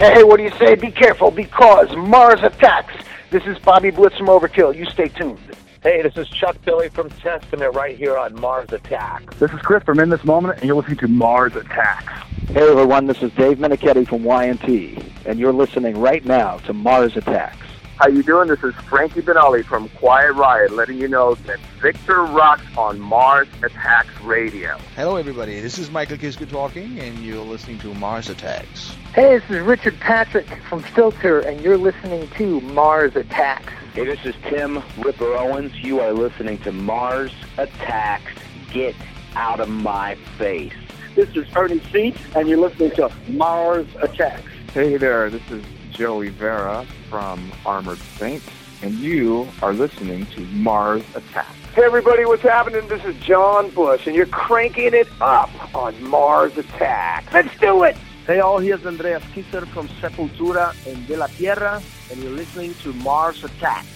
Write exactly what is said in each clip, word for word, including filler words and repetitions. Hey, what do you say? Be careful, because Mars Attacks. This is Bobby Blitz from Overkill. You stay tuned. Hey, this is Chuck Billy from Testament right here on Mars Attacks. This is Chris from In This Moment, and you're listening to Mars Attacks. Hey, everyone, this is Dave Meniketti from Y and T, and you're listening right now to Mars Attacks. How you doing? This is Frankie Banali from Quiet Riot, letting you know that Victor rocks on Mars Attacks Radio. Hello, everybody. This is Michael Kiske talking, and you're listening to Mars Attacks. Hey, this is Richard Patrick from Filter, and you're listening to Mars Attacks. Hey, this is Tim Ripper Owens. You are listening to Mars Attacks. Get out of my face. This is Ernie C, and you're listening to Mars Attacks. Hey there, this is Joey Vera from Armored Saint, and you are listening to Mars Attacks. Hey everybody, what's happening? This is John Bush, and you're cranking it up on Mars Attacks. Let's do it! Hey all, here's Andreas Kisser from Sepultura and De La Tierra, and you're listening to Mars Attacks.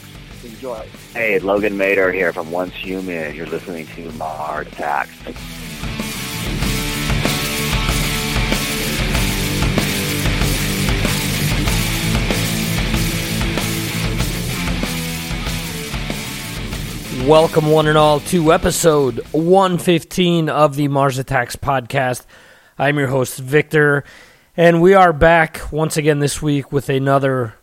Enjoy. Hey, Logan Mader here from Once Human. You're listening to Mars Attacks. Welcome one and all to episode one fifteen of the Mars Attacks podcast. I'm your host, Victor, and we are back once again this week with another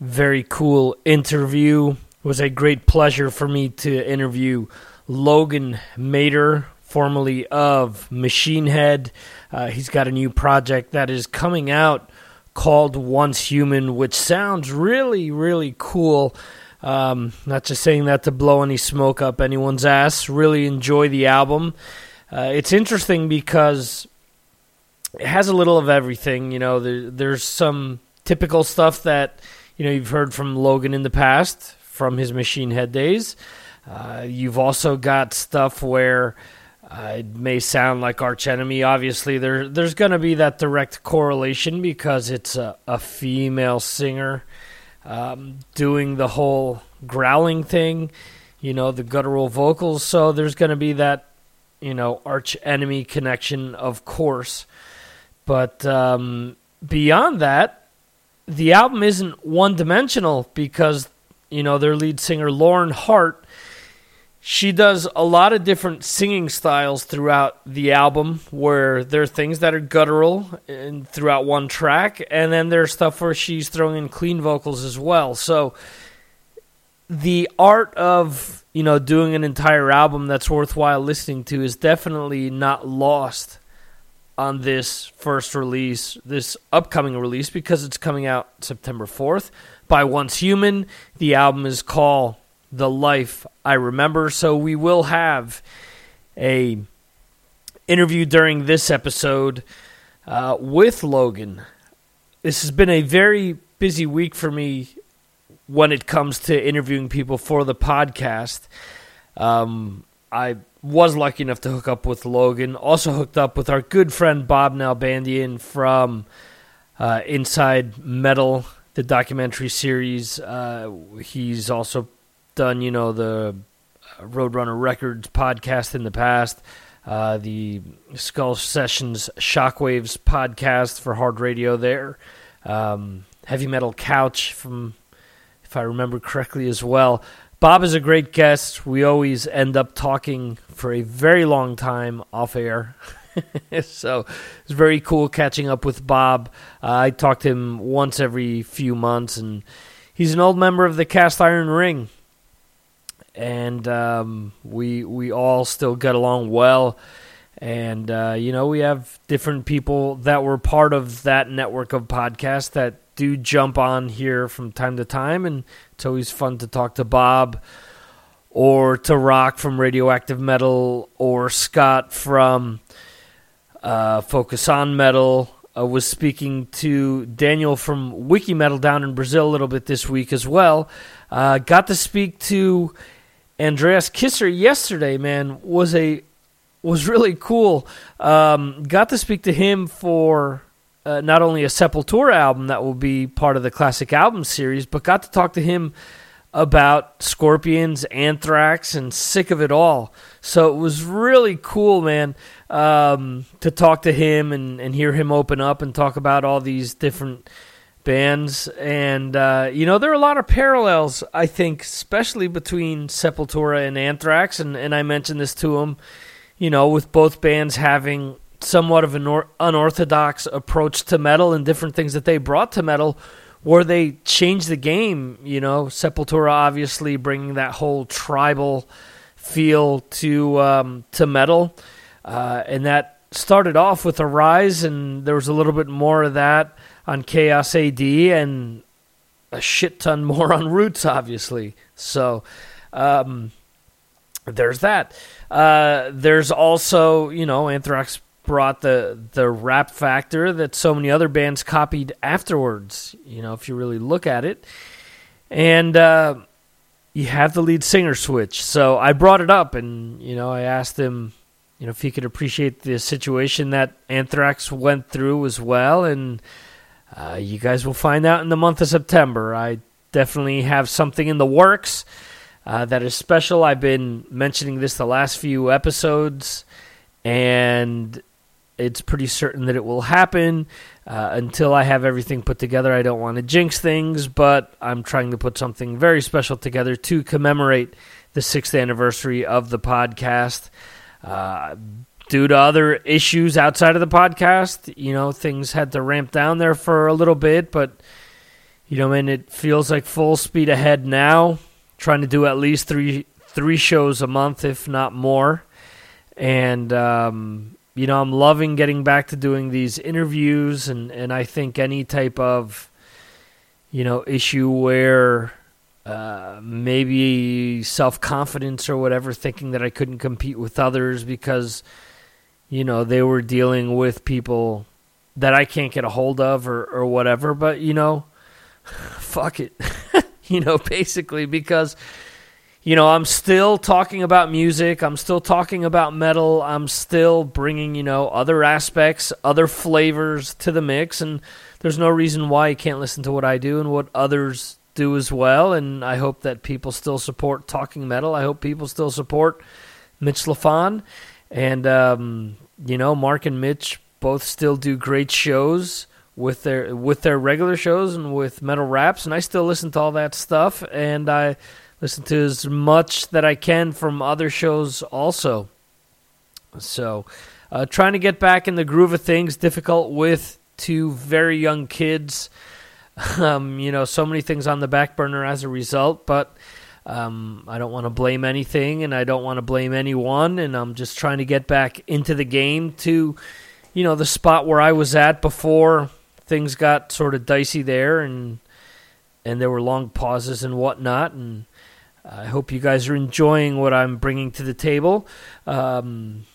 very cool interview. It was a great pleasure for me to interview Logan Mader, formerly of Machine Head. Uh, he's got a new project that is coming out called Once Human, which sounds really, really cool. Um, not just saying that to blow any smoke up anyone's ass. Really enjoy the album. Uh, it's interesting because it has a little of everything, you know. There, there's some typical stuff that, you know, you've heard from Logan in the past, from his Machine Head days. Uh, you've also got stuff where uh, it may sound like Arch Enemy. Obviously, there there's going to be that direct correlation because it's a, a female singer um, doing the whole growling thing, you know, the guttural vocals. So there's going to be that, you know, Arch Enemy connection, of course. But um, beyond that, the album isn't one-dimensional because, you know, their lead singer, Lauren Hart, she does a lot of different singing styles throughout the album where there are things that are guttural and throughout one track, and then there's stuff where she's throwing in clean vocals as well. So the art of, you know, doing an entire album that's worthwhile listening to is definitely not lost on this first release, this upcoming release, because it's coming out September fourth by Once Human. The album is called The Life I Remember, so we will have a interview during this episode uh, with Logan. This has been a very busy week for me when it comes to interviewing people for the podcast. Um, I was lucky enough to hook up with Logan. Also hooked up with our good friend Bob Nalbandian from uh, Inside Metal, the documentary series. Uh, he's also done, you know, the Roadrunner Records podcast in the past, uh, the Skull Sessions Shockwaves podcast for Hard Radio there, um, Heavy Metal Couch from, if I remember correctly, as well. Bob is a great guest. We always end up talking for a very long time off air. So it's very cool catching up with Bob. Uh, I talk to him once every few months, and he's an old member of the Cast Iron Ring. And um, we we all still get along well. And, uh, you know, we have different people that were part of that network of podcasts that do jump on here from time to time, and it's always fun to talk to Bob or to Rock from Radioactive Metal or Scott from uh, Focus on Metal. I was speaking to Daniel from Wiki Metal down in Brazil a little bit this week as well. Uh, got to speak to Andreas Kisser yesterday, man. Was a was really cool. Um, got to speak to him for Uh, not only a Sepultura album that will be part of the Classic Albums series, but got to talk to him about Scorpions, Anthrax, and Sick of It All. So it was really cool, man, um, to talk to him and, and hear him open up and talk about all these different bands, and uh, you know, there are a lot of parallels, I think, especially between Sepultura and Anthrax, and, and I mentioned this to him, you know, with both bands having somewhat of an or- unorthodox approach to metal and different things that they brought to metal, where they changed the game, you know, Sepultura obviously bringing that whole tribal feel to um, to metal, uh, and that started off with a rise, and there was a little bit more of that on Chaos A D and a shit ton more on Roots, obviously. So um, there's that. Uh, there's also, you know, Anthrax brought the the rap factor that so many other bands copied afterwards, you know, if you really look at it. And uh, you have the lead singer switch. So I brought it up, and, you know, I asked him, you know, if he could appreciate the situation that Anthrax went through as well, and Uh, you guys will find out in the month of September. I definitely have something in the works uh, that is special. I've been mentioning this the last few episodes, and it's pretty certain that it will happen. Uh, until I have everything put together, I don't want to jinx things, but I'm trying to put something very special together to commemorate the sixth anniversary of the podcast. Uh Due to other issues outside of the podcast, you know, things had to ramp down there for a little bit, but, you know, man, it feels like full speed ahead now, trying to do at least three three shows a month, if not more. And, um, you know, I'm loving getting back to doing these interviews, and, and I think any type of, you know, issue where Uh, maybe self-confidence or whatever, thinking that I couldn't compete with others because, you know, they were dealing with people that I can't get a hold of or, or whatever. But, you know, fuck it, you know, basically, because, you know, I'm still talking about music. I'm still talking about metal. I'm still bringing, you know, other aspects, other flavors to the mix. And there's no reason why you can't listen to what I do and what others do as well, and I hope that people still support Talking Metal. I hope people still support Mitch LaFon, and um, you know, Mark and Mitch both still do great shows with their with their regular shows and with Metal Raps, and I still listen to all that stuff, and I listen to as much that I can from other shows also. So uh, trying to get back in the groove of things, difficult with two very young kids. Um, you know, so many things on the back burner as a result, but um, I don't want to blame anything, and I don't want to blame anyone, and I'm just trying to get back into the game to, you know, the spot where I was at before things got sort of dicey there, and and there were long pauses and whatnot, and I hope you guys are enjoying what I'm bringing to the table. Um,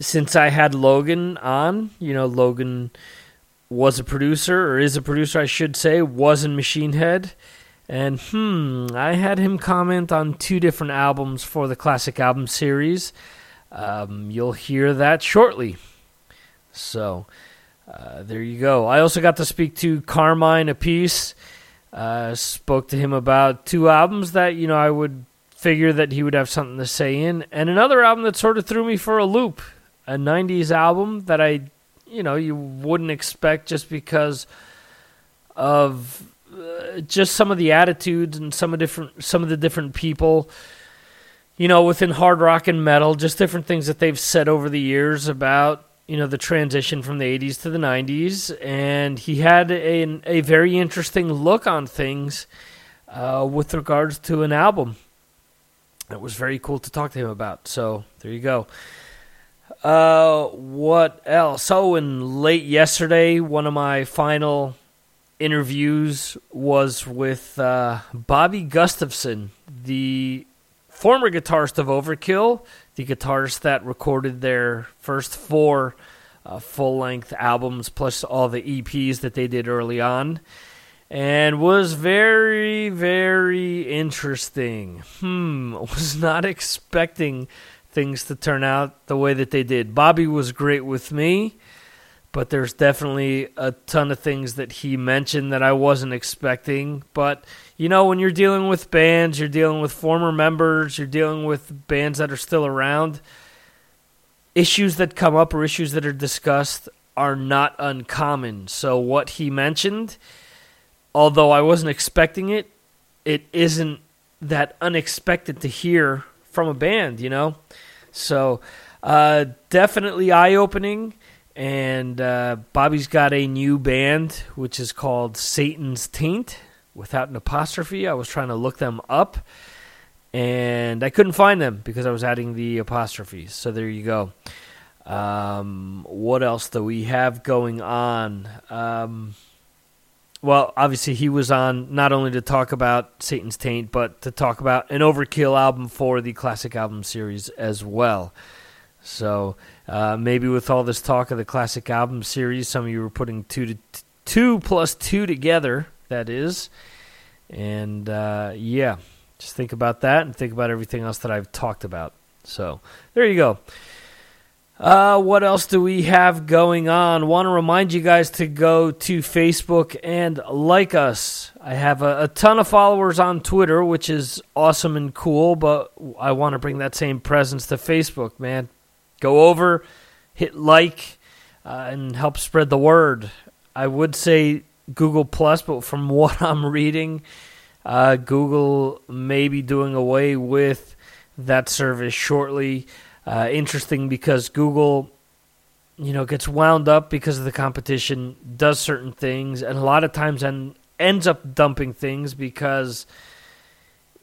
since I had Logan on, you know, Logan was a producer, or is a producer, I should say, was in Machine Head. And, hmm, I had him comment on two different albums for the Classic Album series. Um, you'll hear that shortly. So, uh, there you go. I also got to speak to Carmine Appice. Uh, spoke to him about two albums that, you know, I would figure that he would have something to say in. And another album that sort of threw me for a loop. A nineties album that I you know, you wouldn't expect just because of uh, just some of the attitudes and some of different, some of the different people, you know, within hard rock and metal, just different things that they've said over the years about, you know, the transition from the eighties to the nineties. And he had a, a very interesting look on things uh, with regards to an album. It was very cool to talk to him about. So there you go. Uh, what else? Oh, and late yesterday, one of my final interviews was with uh, Bobby Gustafson, the former guitarist of Overkill, the guitarist that recorded their first four uh, full-length albums, plus all the E Ps that they did early on, and was very, very interesting. Hmm, was not expecting things to turn out the way that they did. Bobby was great with me, but there's definitely a ton of things that he mentioned that I wasn't expecting. But, you know, when you're dealing with bands, you're dealing with former members, you're dealing with bands that are still around, issues that come up or issues that are discussed are not uncommon. So what he mentioned although I wasn't expecting it, it isn't that unexpected to hear from a band, you know? So uh, definitely eye-opening. And uh, Bobby's got a new band, which is called Satan's Taint, without an apostrophe. I was trying to look them up, and I couldn't find them because I was adding the apostrophes. So there you go. Um, what else do we have going on? Um, well, obviously he was on not only to talk about Satan's Taint, but to talk about an Overkill album for the Classic Album series as well. So uh, maybe with all this talk of the Classic Album series, some of you were putting two to t- two plus two together, that is. And uh, yeah, just think about that and think about everything else that I've talked about. So there you go. Uh, what else do we have going on? Want to remind you guys to go to Facebook and like us. I have a, a ton of followers on Twitter, which is awesome and cool, but I want to bring that same presence to Facebook, man. Go over, hit like, uh, and help spread the word. I would say Google Plus, but from what I'm reading, uh, Google may be doing away with that service shortly. Uh, interesting, because Google, you know, gets wound up because of the competition, does certain things, and a lot of times en- ends up dumping things because,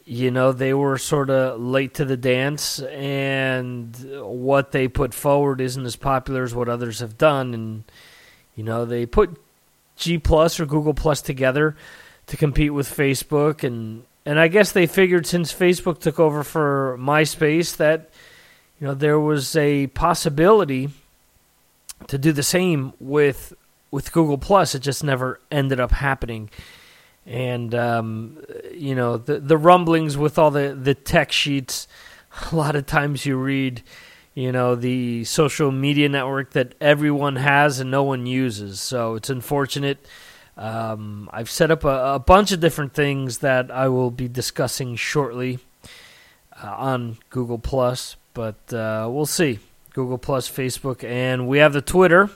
you know, they were sort of late to the dance, and what they put forward isn't as popular as what others have done. And, you know, they put G Plus or Google Plus together to compete with Facebook. And, and I guess they figured since Facebook took over for MySpace that, you know, there was a possibility to do the same with with Google Plus. It just never ended up happening. And, um, you know, the, the rumblings with all the, the tech sheets, a lot of times you read, you know, the social media network that everyone has and no one uses. So it's unfortunate. Um, I've set up a, a bunch of different things that I will be discussing shortly uh, on Google Plus, but uh, we'll see. Google Plus, Facebook, and we have the Twitter,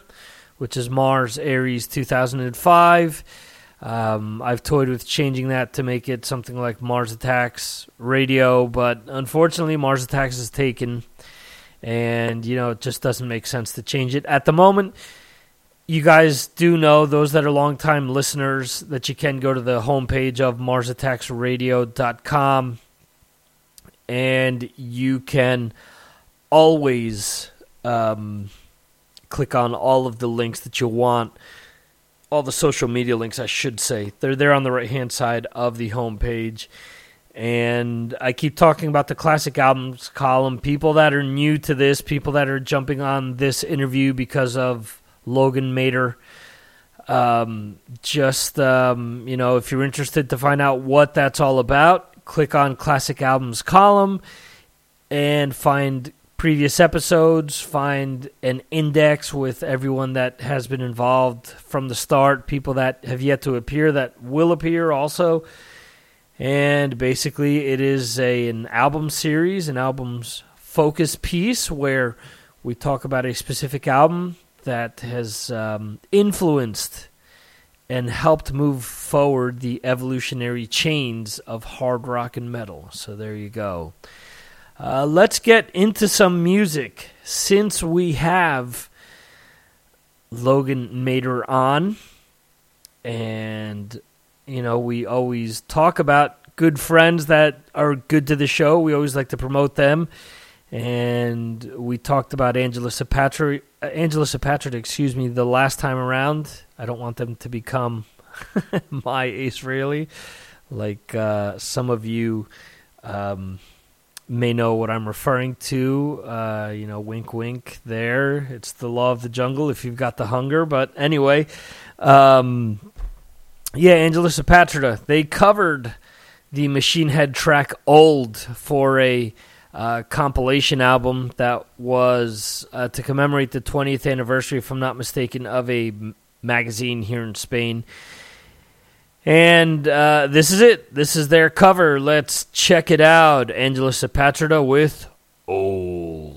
which is Mars Aries two thousand five. Um, I've toyed with changing that to make it something like Mars Attacks Radio, but unfortunately Mars Attacks is taken, and, you know, it just doesn't make sense to change it at the moment. You guys do know, those that are longtime listeners, that you can go to the homepage of mars attacks radio dot com, and you can always um, click on all of the links that you want. All the social media links, I should say. They're there on the right-hand side of the homepage. And I keep talking about the Classic Albums column. People that are new to this, people that are jumping on this interview because of Logan Mader. Um, just, um, you know, if you're interested to find out what that's all about, click on Classic Albums column and find previous episodes, find an index with everyone that has been involved from the start, people that have yet to appear that will appear also. And basically it is a, an album series, an album's focus piece where we talk about a specific album that has um, influenced and helped move forward the evolutionary chains of hard rock and metal. So there you go. Uh, let's get into some music. Since we have Logan Mader on, and, you know, we always talk about good friends that are good to the show. We always like to promote them. And we talked about Angelus Apatri- Angelus Apatrida, excuse me, the last time around. I don't want them to become my Ace Raley, like uh, some of you... Um, may know what I'm referring to, uh, you know, wink, wink there. It's the law of the jungle if you've got the hunger. But anyway, um, yeah, Angelus Apatrida, they covered the Machine Head track Old for a uh, compilation album that was uh, to commemorate the twentieth anniversary, if I'm not mistaken, of a m- magazine here in Spain. And uh, this is it. This is their cover. Let's check it out. Angelus Apatrida with Old.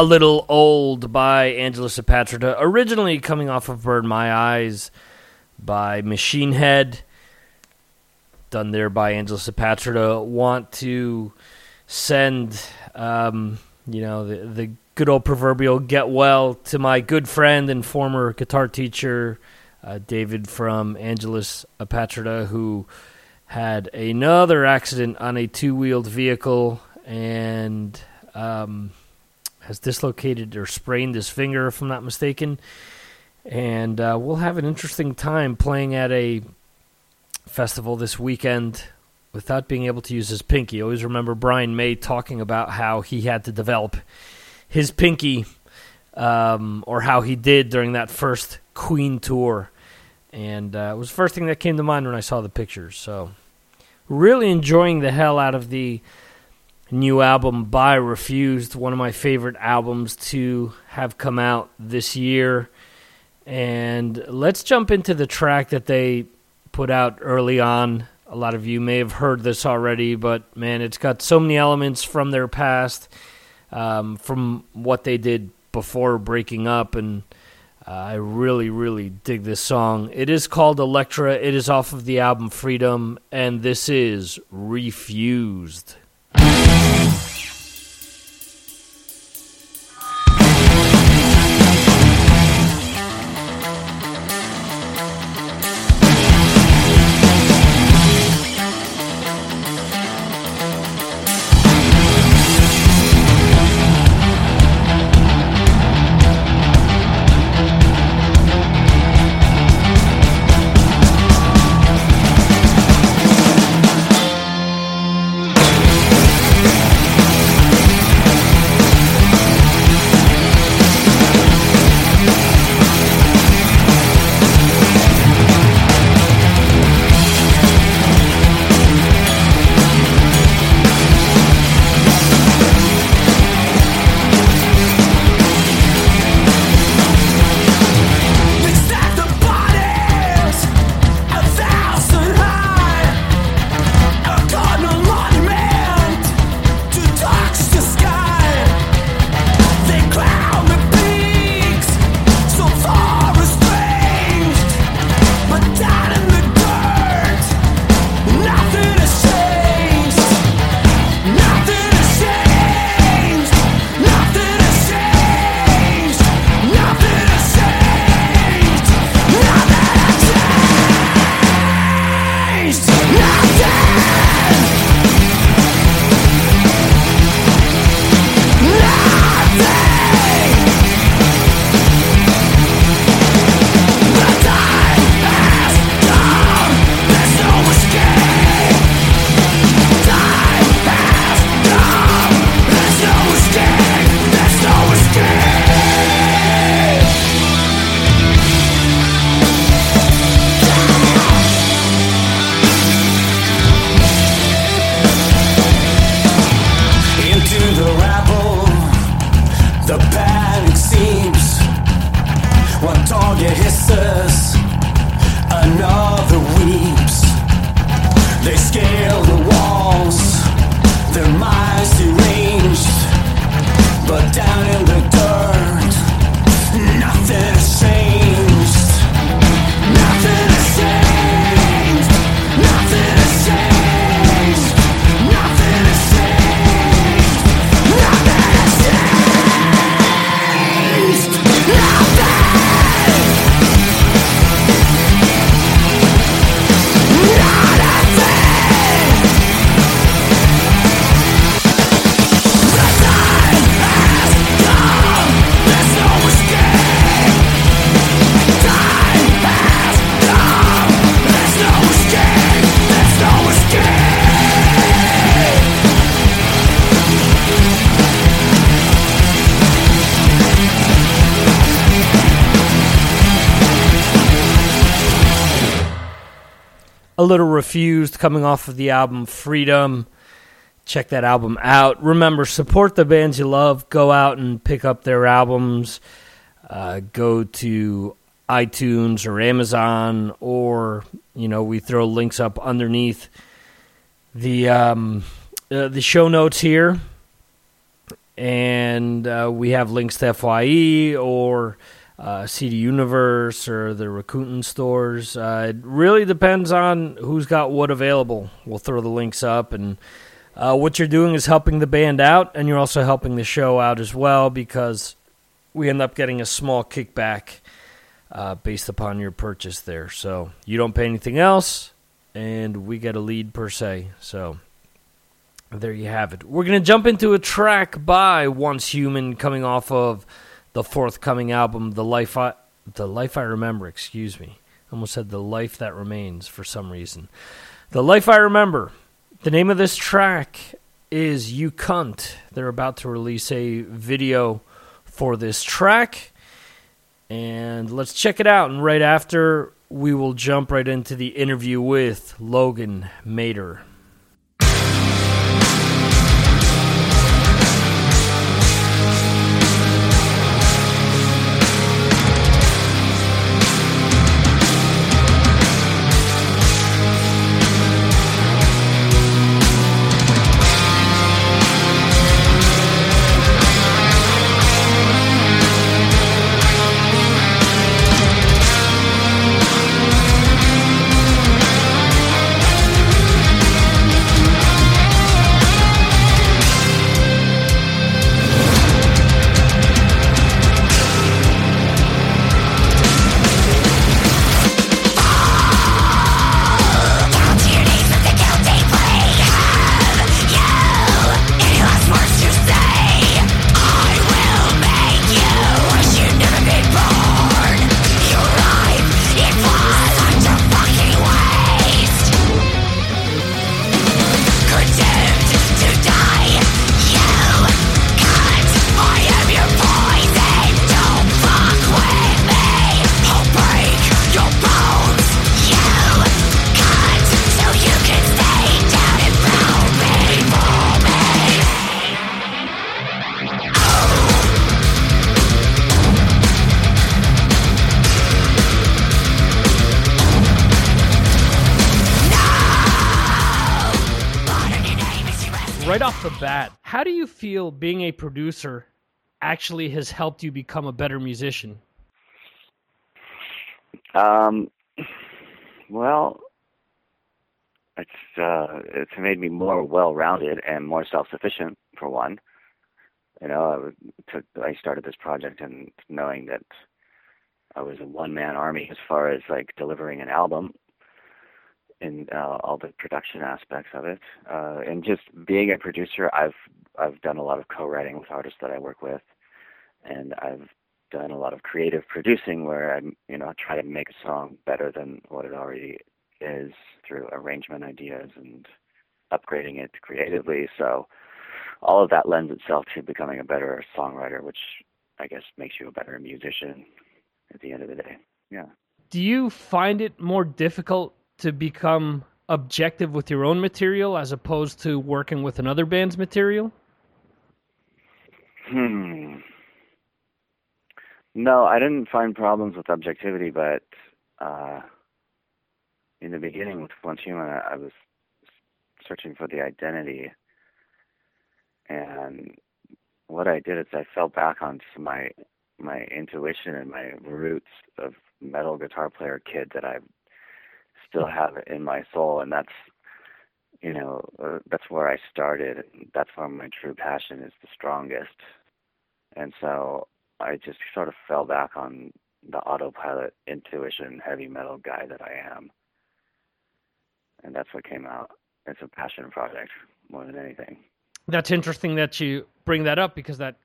A Little Old by Angelus Apatrida, originally coming off of Burn My Eyes by Machine Head, done there by Angelus Apatrida. Want to send, um, you know, the, the good old proverbial get well to my good friend and former guitar teacher, uh, David from Angelus Apatrida, who had another accident on a two-wheeled vehicle and um, has dislocated or sprained his finger, if I'm not mistaken. And uh, we'll have an interesting time playing at a festival this weekend without being able to use his pinky. I always remember Brian May talking about how he had to develop his pinky, um, or how he did during that first Queen tour. And uh, it was the first thing that came to mind when I saw the pictures. So really enjoying the hell out of the new album by Refused, one of my favorite albums to have come out this year. And let's jump into the track that they put out early on. A lot of you may have heard this already, but man, it's got so many elements from their past, um, from what they did before breaking up, and I really, really dig this song. It is called Electra. It is off of the album Freedom, and this is Refused. A Little Refused, coming off of the album Freedom. Check that album out. Remember, support the bands you love. Go out and pick up their albums. Uh, go to iTunes or Amazon, or, you know, we throw links up underneath the um, uh, the show notes here. And uh, we have links to F Y E or uh, C D Universe or the Rakuten stores. Uh, it really depends on who's got what available. We'll throw the links up. And uh, what you're doing is helping the band out, and you're also helping the show out as well, because we end up getting a small kickback uh, based upon your purchase there. So you don't pay anything else, and we get a lead per se. So there you have it. We're going to jump into a track by Once Human coming off of the forthcoming album, The Life I, The Life I Remember, excuse me. I almost said The Life That Remains for some reason. The Life I Remember. The name of this track is You Cunt. They're about to release a video for this track, and let's check it out. And right after, we will jump right into the interview with Logan Mader. How do you feel being a producer actually has helped you become a better musician? Um, well, it's uh, it's made me more well-rounded and more self-sufficient, for one. You know, I, took, I started this project and knowing that I was a one-man army as far as like delivering an album in uh, all the production aspects of it. Uh, and just being a producer, I've I've done a lot of co-writing with artists that I work with, and I've done a lot of creative producing where I you know, try to make a song better than what it already is through arrangement ideas and upgrading it creatively. So all of that lends itself to becoming a better songwriter, which I guess makes you a better musician at the end of the day. Yeah. Do you find it more difficult to become objective with your own material as opposed to working with another band's material? Hmm. No, I didn't find problems with objectivity, but uh, in the beginning with Once Human, I was searching for the identity. And what I did is I fell back onto my my intuition and my roots of metal guitar player kid that I've still have it in my soul, and that's you know uh, that's where I started, and that's where my true passion is the strongest. And so I just sort of fell back on the autopilot intuition heavy metal guy that I am, and that's what came out. It's a passion project more than anything. That's interesting that you bring that up, because that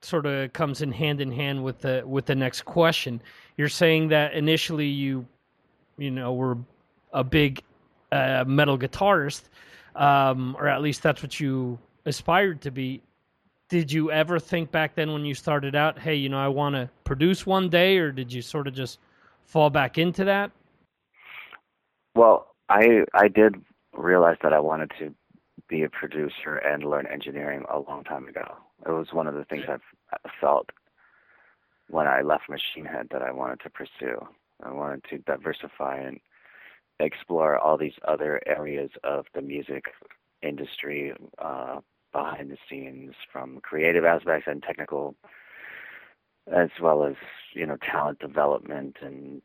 sort of comes in hand in hand with the with the next question. You're saying that initially you you know were a big uh, metal guitarist, um, or at least that's what you aspired to be. Did you ever think back then when you started out, hey, you know, I want to produce one day, or did you sort of just fall back into that? Well, I I did realize that I wanted to be a producer and learn engineering a long time ago. It was one of the things I've felt when I left Machine Head that I wanted to pursue. I wanted to diversify and explore all these other areas of the music industry, uh, behind the scenes from creative aspects and technical, as well as, you know, talent development, and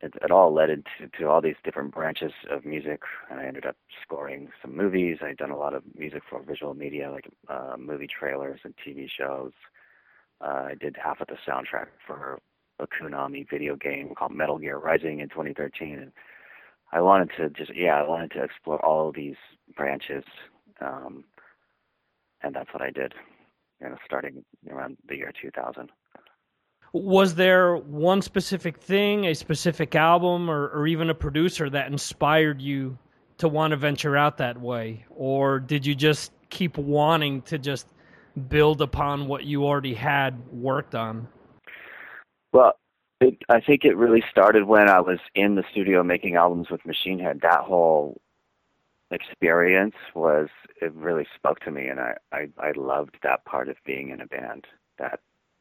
it, it all led into to all these different branches of music. And I ended up scoring some movies. I'd done a lot of music for visual media, like uh, movie trailers and T V shows. Uh, I did half of the soundtrack for a Konami video game called Metal Gear Rising in twenty thirteen. And I wanted to just, yeah, I wanted to explore all of these branches. Um, and that's what I did, you know, starting around the year two thousand. Was there one specific thing, a specific album, or, or even a producer that inspired you to want to venture out that way? Or did you just keep wanting to just build upon what you already had worked on? Well, it, I think it really started when I was in the studio making albums with Machine Head. That whole experience was, it really spoke to me, and I, I, I loved that part of being in a band, that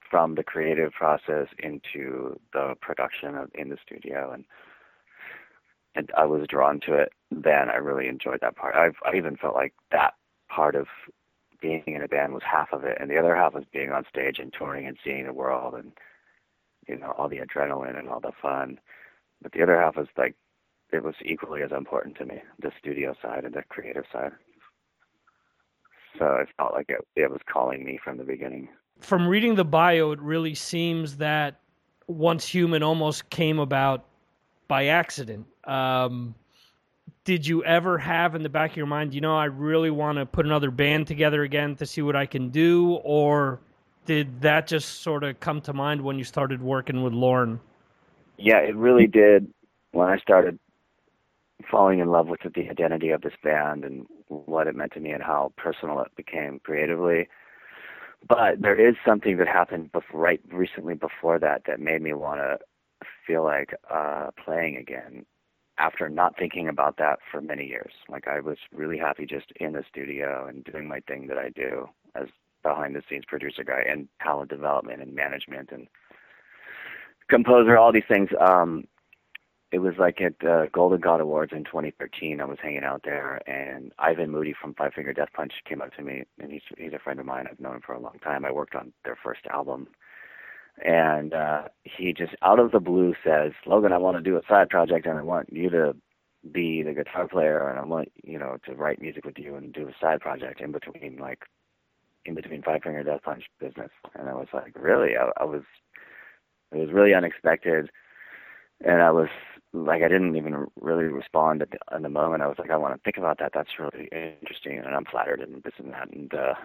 from the creative process into the production of, in the studio, and and I was drawn to it then. I really enjoyed that part. I've, I even felt like that part of being in a band was half of it, and the other half was being on stage and touring and seeing the world and, you know, all the adrenaline and all the fun. But the other half was like, it was equally as important to me, the studio side and the creative side. So it felt like it, it was calling me from the beginning. From reading the bio, it really seems that Once Human almost came about by accident. Um, did you ever have in the back of your mind, you know, I really want to put another band together again to see what I can do? Or did that just sort of come to mind when you started working with Lauren? Yeah, it really did. When I started falling in love with the identity of this band and what it meant to me and how personal it became creatively. But there is something that happened before, right recently before that, that made me want to feel like uh, playing again after not thinking about that for many years. Like, I was really happy just in the studio and doing my thing that I do as behind-the-scenes producer guy and talent development and management and composer, all these things. Um, it was like at the Golden God Awards in twenty thirteen. I was hanging out there, and Ivan Moody from Five Finger Death Punch came up to me, and he's he's a friend of mine. I've known him for a long time. I worked on their first album, and uh, he just out of the blue says, "Logan, I want to do a side project, and I want you to be the guitar player, and I want, you know, to write music with you and do a side project in between, like in between Five Finger Death Punch business." And I was like, "Really?" I, I was it was really unexpected, and I was. Like, I didn't even really respond at the, in the moment. I was like, I want to think about that. That's really interesting, and I'm flattered and this and that. And uh,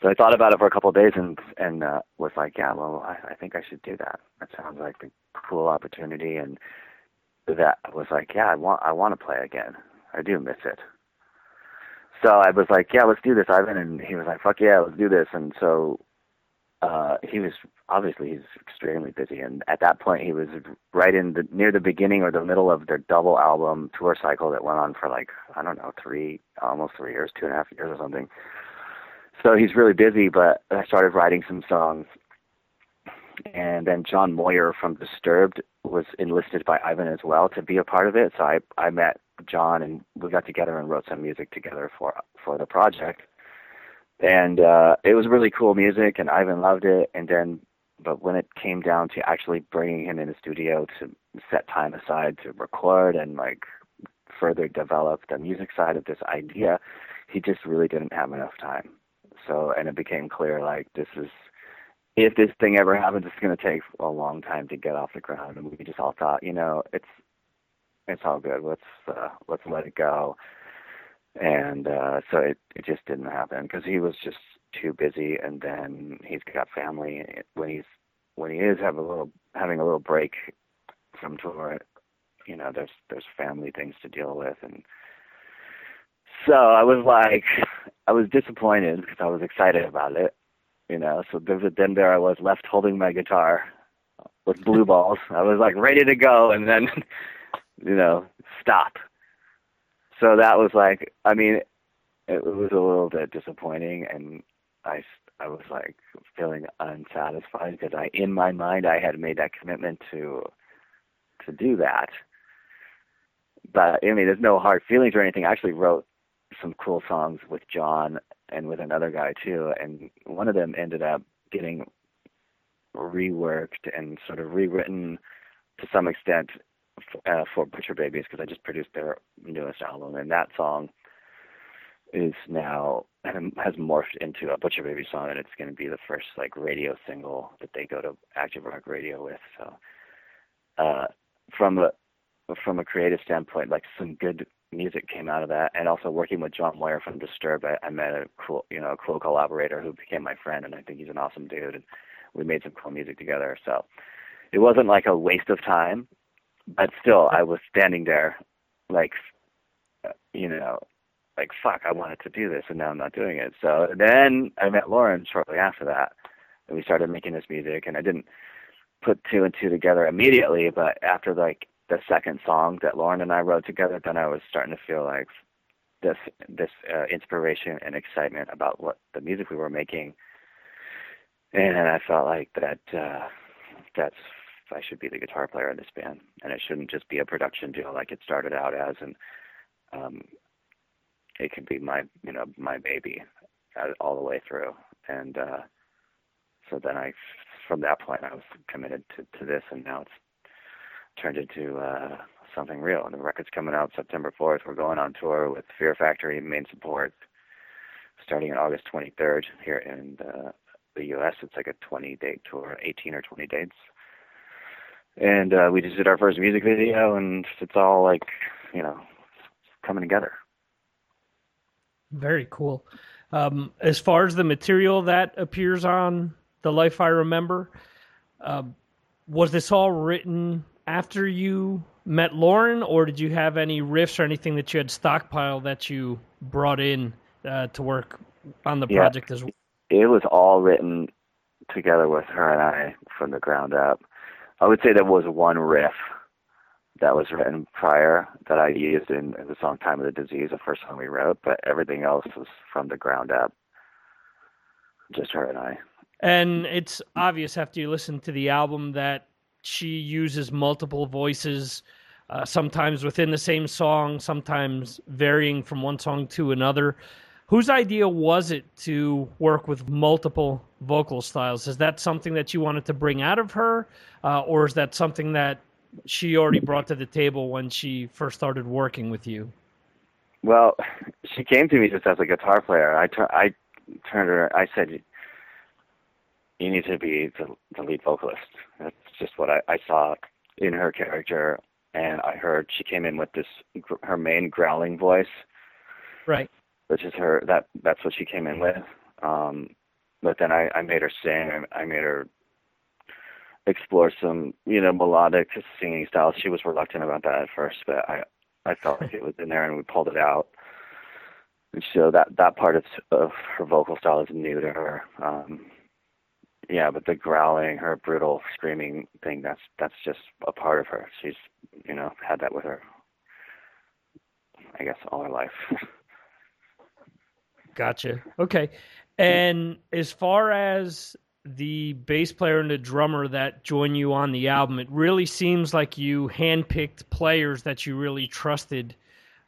so I thought about it for a couple of days and and uh, was like, yeah, well, I, I think I should do that. That sounds like a cool opportunity. And that I was like, yeah, I want I want to play again. I do miss it. So I was like, yeah, let's do this, Ivan. And he was like, fuck yeah, let's do this. And so uh, he was. Obviously, he's extremely busy, and at that point, he was right in the near the beginning or the middle of their double album tour cycle that went on for like I don't know, three, almost three years, two and a half years or something. So he's really busy. But I started writing some songs, and then John Moyer from Disturbed was enlisted by Ivan as well to be a part of it. So I I met John, and we got together and wrote some music together for for the project, and uh, it was really cool music, and Ivan loved it, and then. But when it came down to actually bringing him in the studio to set time aside to record and like further develop the music side of this idea, he just really didn't have enough time. So, and it became clear, like, this is, if this thing ever happens, it's going to take a long time to get off the ground. And we just all thought, you know, it's, it's all good. Let's, uh, let's let it go. And, uh, so it, it just didn't happen because he was just too busy, and then he's got family. When he's when he is have a little having a little break from tour, you know, there's there's family things to deal with, and so I was like, I was disappointed because I was excited about it, you know. So then there I was left holding my guitar with blue balls. I was like ready to go, and then you know stop. So that was like, I mean, it was a little bit disappointing, and. I, I was like feeling unsatisfied because I, in my mind, I had made that commitment to, to do that. But I mean, there's no hard feelings or anything. I actually wrote some cool songs with John and with another guy too, and one of them ended up getting reworked and sort of rewritten to some extent uh, for Butcher Babies, because I just produced their newest album, and that song is now has morphed into a Butcher Baby song, and it's going to be the first like radio single that they go to active rock radio with. So uh, from a from a creative standpoint, like some good music came out of that, and also working with John Moyer from Disturbed, I, I met a cool, you know, a cool collaborator who became my friend, and I think he's an awesome dude, and we made some cool music together. So it wasn't like a waste of time, but still, I was standing there, like, you know, like fuck, I wanted to do this, and now I'm not doing it. So then I met Lauren shortly after that, and we started making this music, and I didn't put two and two together immediately, but after like the second song that Lauren and I wrote together, then I was starting to feel like this this uh, inspiration and excitement about what the music we were making, and I felt like that uh, that's I should be the guitar player in this band, and it shouldn't just be a production deal like it started out as, and um, it could be my you know my baby all the way through, and uh, so then I from that point I was committed to, to this, and now it's turned into uh, something real. And the record's coming out September fourth. We're going on tour with Fear Factory Main Support starting on August twenty-third here in uh, the U S It's like a twenty-day tour, eighteen or twenty dates. And uh, we just did our first music video, and it's all like, you know, coming together. Very cool. Um, as far as the material that appears on The Life I Remember, uh, was this all written after you met Lauren, or did you have any riffs or anything that you had stockpiled that you brought in uh, to work on the project yeah, as well? It was all written together with her and I from the ground up. I would say there was one riff that was written prior that I used in, in the song Time of the Disease, the first song we wrote, but everything else was from the ground up, just her and I. And it's obvious after you listen to the album that she uses multiple voices, uh, sometimes within the same song, sometimes varying from one song to another. Whose idea was it to work with multiple vocal styles? Is that something that you wanted to bring out of her, uh, or is that something that she already brought to the table when she first started working with you? Well, she came to me just as a guitar player. I, tur- I turned her, I said, you need to be the, the lead vocalist. That's just what I, I saw in her character, and I heard she came in with this her main growling voice, right? Which is her that that's what she came in with. Um, but then I, I made her sing. I, I made her explore some you know melodic singing styles. She was reluctant about that at first, but I I felt like it was in there, and we pulled it out. And so that that part of of her vocal style is new to her. Um, Yeah, but the growling, her brutal screaming thing, that's that's just a part of her. She's, you know, had that with her, I guess, all her life. Gotcha. Okay. And as far as the bass player and the drummer that join you on the album, it really seems like you handpicked players that you really trusted,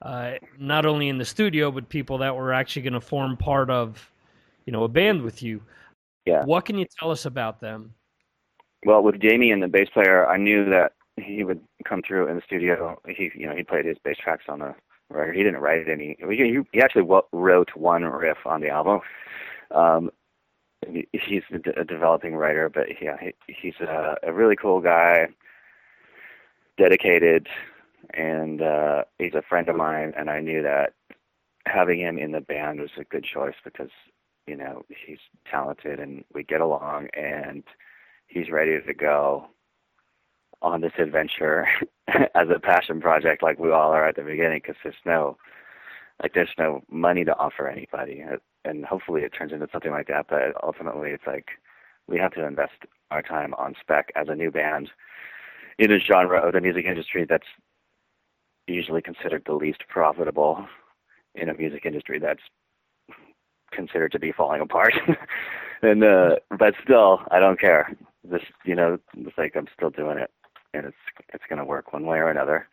uh, not only in the studio, but people that were actually going to form part of, you know, a band with you. Yeah. What can you tell us about them? Well, with Damien, the bass player, I knew that he would come through in the studio. He, you know, he played his bass tracks on the record. He didn't write any. He, he actually wrote one riff on the album. Um, he's a developing writer, but yeah, he, he's a, a really cool guy, dedicated, and uh, he's a friend of mine. And I knew that having him in the band was a good choice because, you know, he's talented and we get along, and he's ready to go on this adventure as a passion project like we all are at the beginning, because there's no, like, there's no money to offer anybody. And hopefully it turns into something like that, but ultimately it's like we have to invest our time on spec as a new band in a genre of the music industry that's usually considered the least profitable in a music industry that's considered to be falling apart. and uh but still I don't care. This you know it's like I'm still doing it, and it's it's gonna work one way or another.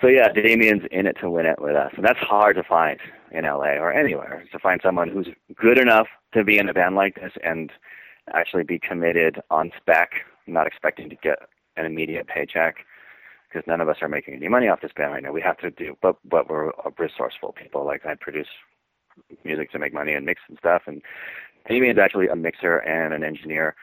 So yeah, Damien's in it to win it with us, and that's hard to find. in L A or anywhere, to find someone who's good enough to be in a band like this and actually be committed on spec, not expecting to get an immediate paycheck, because none of us are making any money off this band right now. We have to do, but but we're resourceful people. Like, I produce music to make money and mix and stuff, and Amy is actually a mixer and an engineer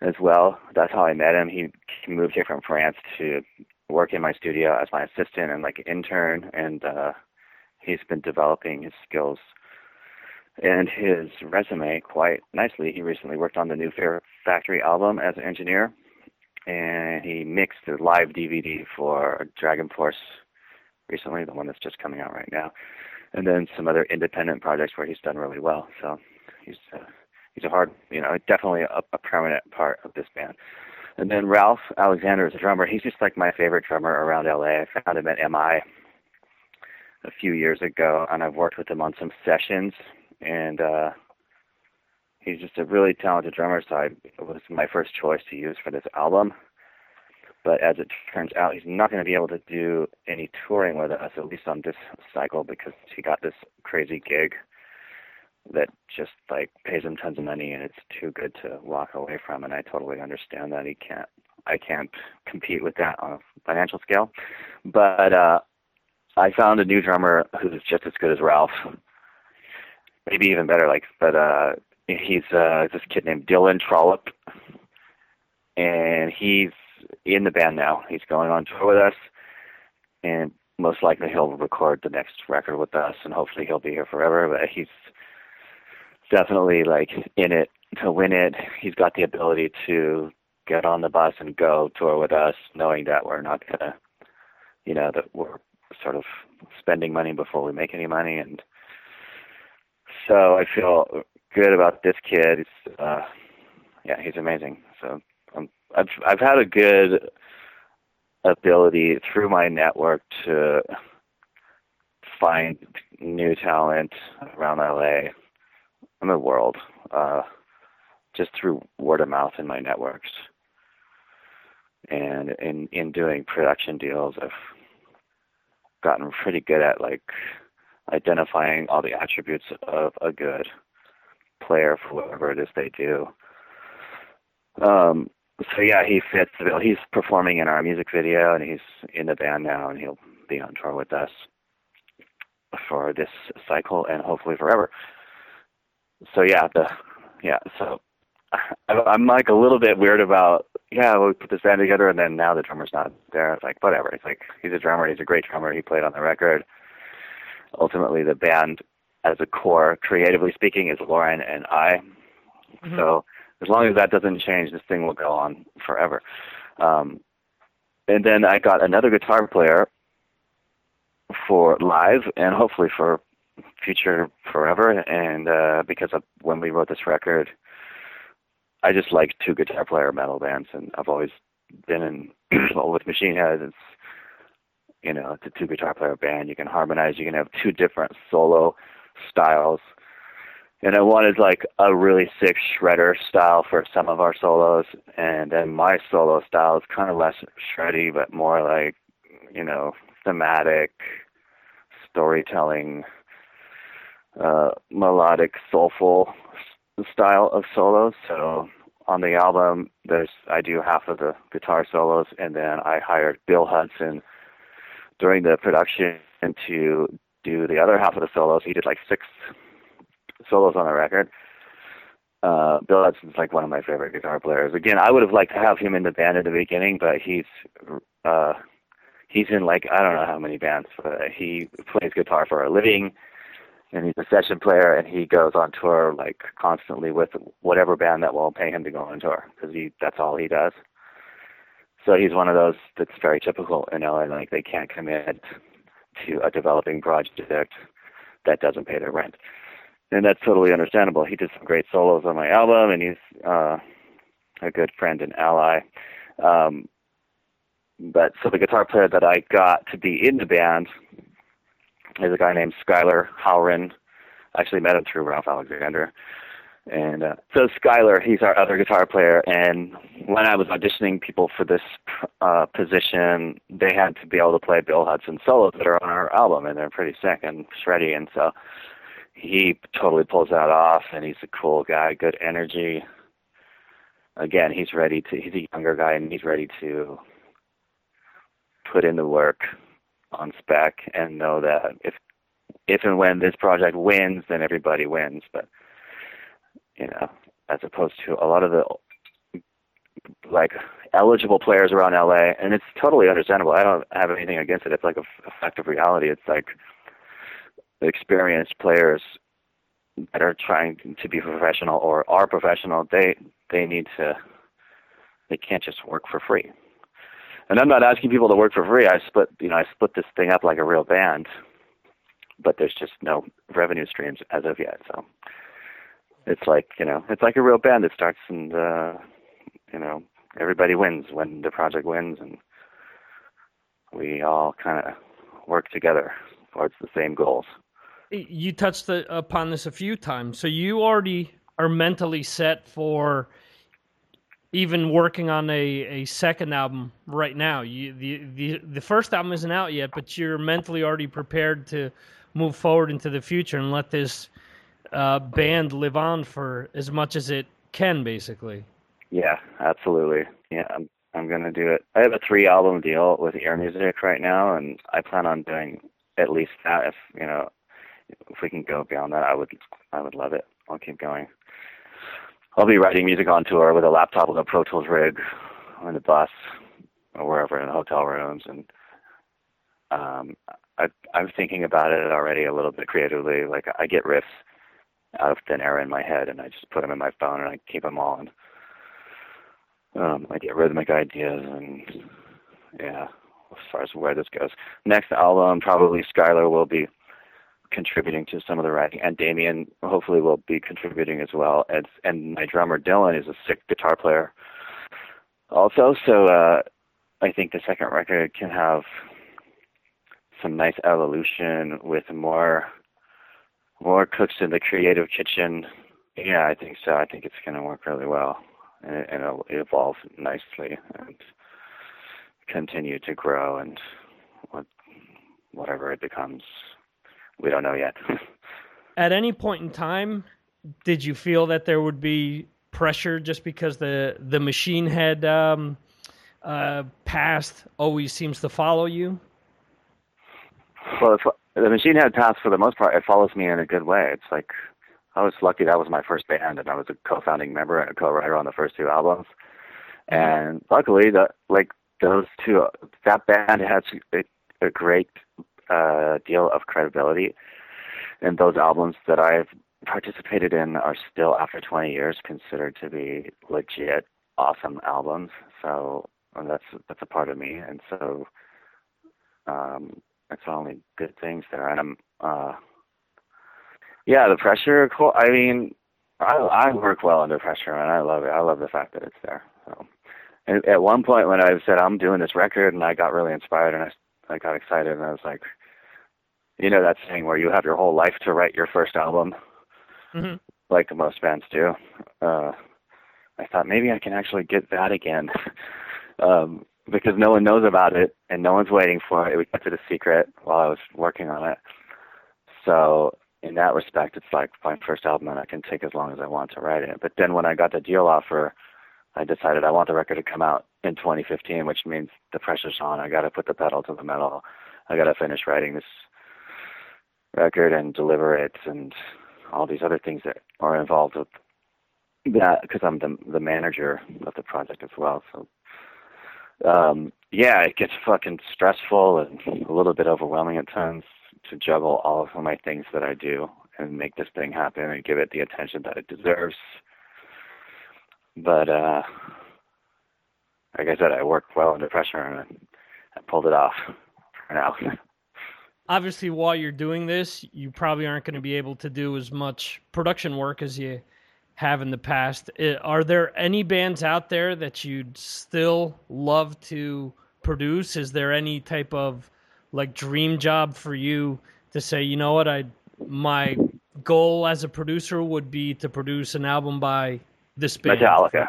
as well. That's how I met him. He moved here from France to work in my studio as my assistant and like intern, and uh, he's been developing his skills and his resume quite nicely. He recently worked on the new Fear Factory album as an engineer, and he mixed a live D V D for Dragon Force recently, the one that's just coming out right now, and then some other independent projects where he's done really well. So he's a, he's a hard, you know, definitely a, a permanent part of this band. And then Ralph Alexander is a drummer. He's just like my favorite drummer around L A. I found him at M I a few years ago, and I've worked with him on some sessions. And uh, he's just a really talented drummer, so I, it was my first choice to use for this album. But as it turns out, he's not going to be able to do any touring with us, at least on this cycle, because he got this crazy gig that just like pays him tons of money, and it's too good to walk away from. And I totally understand that he can't, I can't compete with that on a financial scale. But uh, I found a new drummer who's just as good as Ralph, maybe even better. Like, but uh, he's uh, this kid named Dylan Trollope, and he's in the band now. He's going on tour with us, and most likely he'll record the next record with us, and hopefully he'll be here forever. But he's definitely like in it to win it. He's got the ability to get on the bus and go tour with us, knowing that we're not gonna, you know, that we're sort of spending money before we make any money. And so I feel good about this kid. It's, uh, yeah, he's amazing. So um, I've I've had a good ability through my network to find new talent around L A. In the world, uh, just through word of mouth in my networks, and in in doing production deals, I've gotten pretty good at like identifying all the attributes of a good player for whatever it is they do. Um, so yeah, he fits the bill. He's performing in our music video, and he's in the band now, and he'll be on tour with us for this cycle and hopefully forever. So yeah, the yeah. So I, I'm like a little bit weird about yeah. We put this band together, and then now the drummer's not there. It's like whatever. It's like he's a drummer. He's a great drummer. He played on the record. Ultimately, the band as a core, creatively speaking, is Lauren and I. Mm-hmm. So as long as that doesn't change, this thing will go on forever. Um, and then I got another guitar player for live, and hopefully for future forever. And uh, because of when we wrote this record, I just like two guitar player metal bands, and I've always been in with Machine Head. It's, you know, it's a two guitar player band. You can harmonize. You can have two different solo styles. And I wanted like a really sick shredder style for some of our solos, and then my solo style is kind of less shreddy, but more like, you know, thematic storytelling. Uh, melodic, soulful style of solos. So on the album, there's I do half of the guitar solos, and then I hired Bill Hudson during the production to do the other half of the solos. He did like six solos on the record. Uh, Bill Hudson's like one of my favorite guitar players. Again, I would have liked to have him in the band at the beginning, but he's uh, he's in like I don't know how many bands, but he plays guitar for a living. And he's a session player, and he goes on tour like constantly with whatever band that will pay him to go on tour, because he that's all he does. So he's one of those that's very typical in L A. Like they can't commit to a developing project that doesn't pay their rent, and that's totally understandable. He did some great solos on my album, and he's uh, a good friend and ally. Um, but so the guitar player that I got to be in the band is a guy named Skylar Howren. I actually met him through Ralph Alexander. And uh, so Skylar, he's our other guitar player, and when I was auditioning people for this uh, position, they had to be able to play Bill Hudson solos that are on our album, and they're pretty sick and shreddy, and so he totally pulls that off, and he's a cool guy, good energy. Again, he's ready to, he's a younger guy, and he's ready to put in the work on spec and know that if if and when this project wins, then everybody wins. But, you know, as opposed to a lot of the, like, eligible players around L A, and it's totally understandable. I don't have anything against it. It's like a fact of reality. It's like experienced players that are trying to be professional or are professional, they they need to, they can't just work for free. And I'm not asking people to work for free. I split, you know, I split this thing up like a real band, but there's just no revenue streams as of yet. So it's like, you know, it's like a real band that starts and, uh, you know, everybody wins when the project wins, and we all kind of work together towards the same goals. You touched upon this a few times. So you already are mentally set for even working on a, a second album right now. You, the, the the first album isn't out yet, but you're mentally already prepared to move forward into the future and let this uh, band live on for as much as it can, basically. Yeah, absolutely. Yeah, I'm, I'm going to do it. I have a three-album deal with Ear Music right now, and I plan on doing at least that. If, you know, if we can go beyond that, I would I would love it. I'll keep going. I'll be writing music on tour with a laptop and a Pro Tools rig on the bus or wherever, in the hotel rooms. And um, I, I'm thinking about it already a little bit creatively. Like, I get riffs out of thin air in my head, and I just put them in my phone, and I keep them all. And um, I get rhythmic ideas, and yeah, as far as where this goes. Next album, probably Skylar will be contributing to some of the writing, and Damien hopefully will be contributing as well. And, and my drummer Dylan is a sick guitar player also, so uh, I think the second record can have some nice evolution with more more cooks in the creative kitchen. Yeah, I think so. I think it's going to work really well, and, and it'll evolve nicely and continue to grow, and what, whatever it becomes, we don't know yet. At any point in time, did you feel that there would be pressure just because the, the Machine Head um, uh, past always seems to follow you? Well, it's, the Machine Head past, for the most part, it follows me in a good way. It's like, I was lucky that was my first band, and I was a co-founding member and a co-writer on the first two albums. And luckily, the, like those two, that band has a, a great... Uh, deal of credibility, and those albums that I've participated in are still, after twenty years, considered to be legit awesome albums. So, and that's that's a part of me, and so um, it's only good things there. And I'm, uh, yeah, the pressure. I mean, I, I work well under pressure, and I love it. I love the fact that it's there. So, and at one point when I said I'm doing this record, and I got really inspired, and I. I got excited, and I was like, you know that thing where you have your whole life to write your first album, mm-hmm. like most bands do. Uh, I thought maybe I can actually get that again um, because no one knows about it and no one's waiting for it. It was kept a secret while I was working on it. So in that respect, it's like my first album, and I can take as long as I want to write it. But then when I got the deal offer, I decided I want the record to come out in twenty fifteen, which means the pressure's on. I got to put the pedal to the metal. I got to finish writing this record and deliver it, and all these other things that are involved with that, because I'm the, the manager of the project as well. So, um, yeah, it gets fucking stressful and a little bit overwhelming at times to juggle all of my things that I do and make this thing happen and give it the attention that it deserves. But, uh, like I said, I worked well under pressure, and I pulled it off for now. Obviously, while you're doing this, you probably aren't going to be able to do as much production work as you have in the past. Are there any bands out there that you'd still love to produce? Is there any type of, like, dream job for you to say, you know what, I my goal as a producer would be to produce an album by this band? Metallica.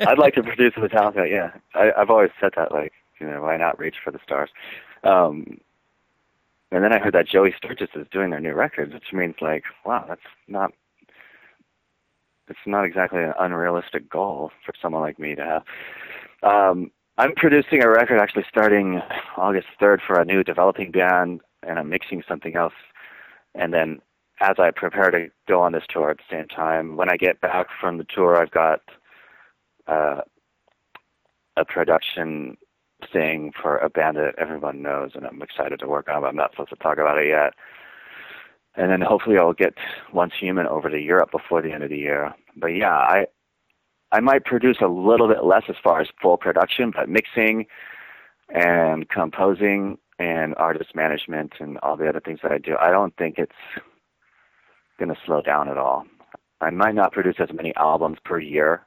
I'd like to produce Metallica, yeah. I, I've always said that, like, you know, why not reach for the stars? Um, and then I heard that Joey Sturgis is doing their new record, which means, like, wow, that's not... It's not exactly an unrealistic goal for someone like me to have. Um, I'm producing a record actually starting August third for a new developing band, and I'm mixing something else. And then as I prepare to go on this tour at the same time, when I get back from the tour, I've got uh, a production thing for a band that everyone knows, and I'm excited to work on, but I'm not supposed to talk about it yet. And then hopefully I'll get Once Human over to Europe before the end of the year. But yeah, I I might produce a little bit less as far as full production, but mixing and composing and artist management and all the other things that I do, I don't think it's going to slow down at all. I might not produce as many albums per year.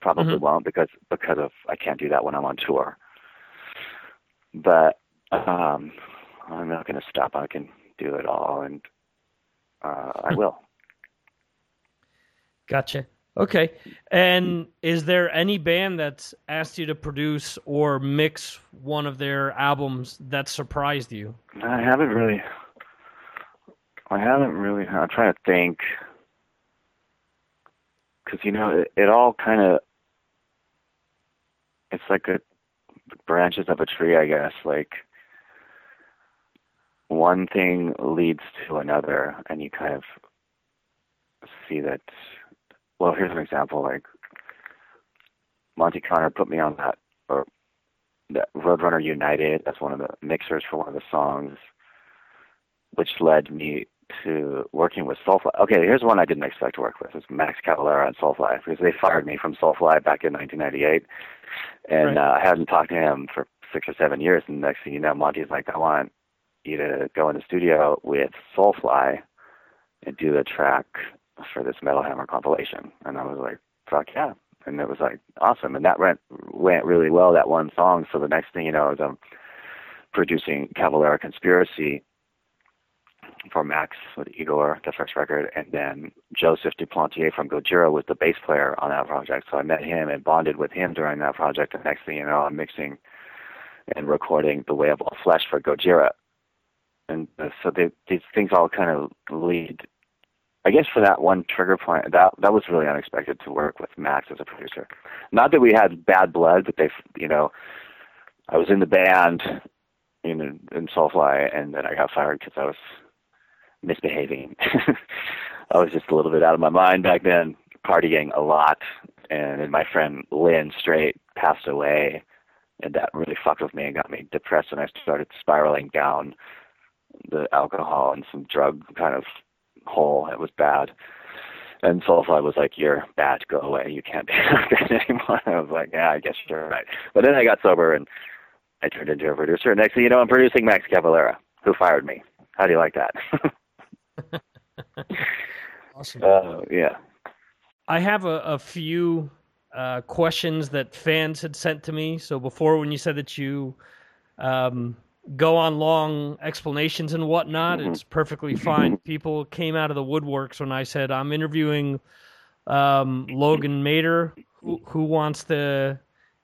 Probably mm-hmm. won't because because of I can't do that when I'm on tour. But um, I'm not going to stop. I can do it all and Uh, I will. Gotcha. Okay. And is there any band that's asked you to produce or mix one of their albums that surprised you? I haven't really. I haven't really. I'm trying to think. Because, you know, it, it all kind of. It's like a, branches of a tree, I guess. Like, one thing leads to another, and you kind of see that. Well, here's an example. Like, Monty Connor put me on that, or that Roadrunner United, that's one of the mixers for one of the songs, which led me to working with Soulfly. Okay, here's one I didn't expect to work with. It's Max Cavalera and Soulfly, because they fired me from Soulfly back in nineteen ninety-eight, and right. uh, I hadn't talked to him for six or seven years, and the next thing you know, Monty's like, I want you to go in the studio with Soulfly and do a track for this Metal Hammer compilation. And I was like, fuck yeah. And it was like, awesome. And that went, went really well, that one song. So the next thing you know is I'm producing Cavalera Conspiracy for Max with Igor, the first record. And then Joseph Duplantier from Gojira was the bass player on that project. So I met him and bonded with him during that project. And next thing you know, I'm mixing and recording The Way of All Flesh for Gojira. And so they, these things all kind of lead, I guess, for that one trigger point. That that was really unexpected to work with Max as a producer. Not that we had bad blood, but they, you know, I was in the band in in Soulfly, and then I got fired because I was misbehaving. I was just a little bit out of my mind back then, partying a lot, and then my friend Lynn Strait passed away, and that really fucked with me and got me depressed, and I started spiraling down the alcohol and some drug kind of hole. It was bad. And Soulfly was like, you're bad, go away. You can't be like that anymore. I was like, yeah, I guess you're right. But then I got sober and I turned into a producer. Next thing you know, I'm producing Max Cavalera, who fired me. How do you like that? Awesome. Uh, yeah. I have a, a few uh, questions that fans had sent to me. So before, when you said that you... Um, go on long explanations and whatnot, mm-hmm. it's perfectly fine. People came out of the woodworks when I said, I'm interviewing um, Logan Mader. Who, who wants to,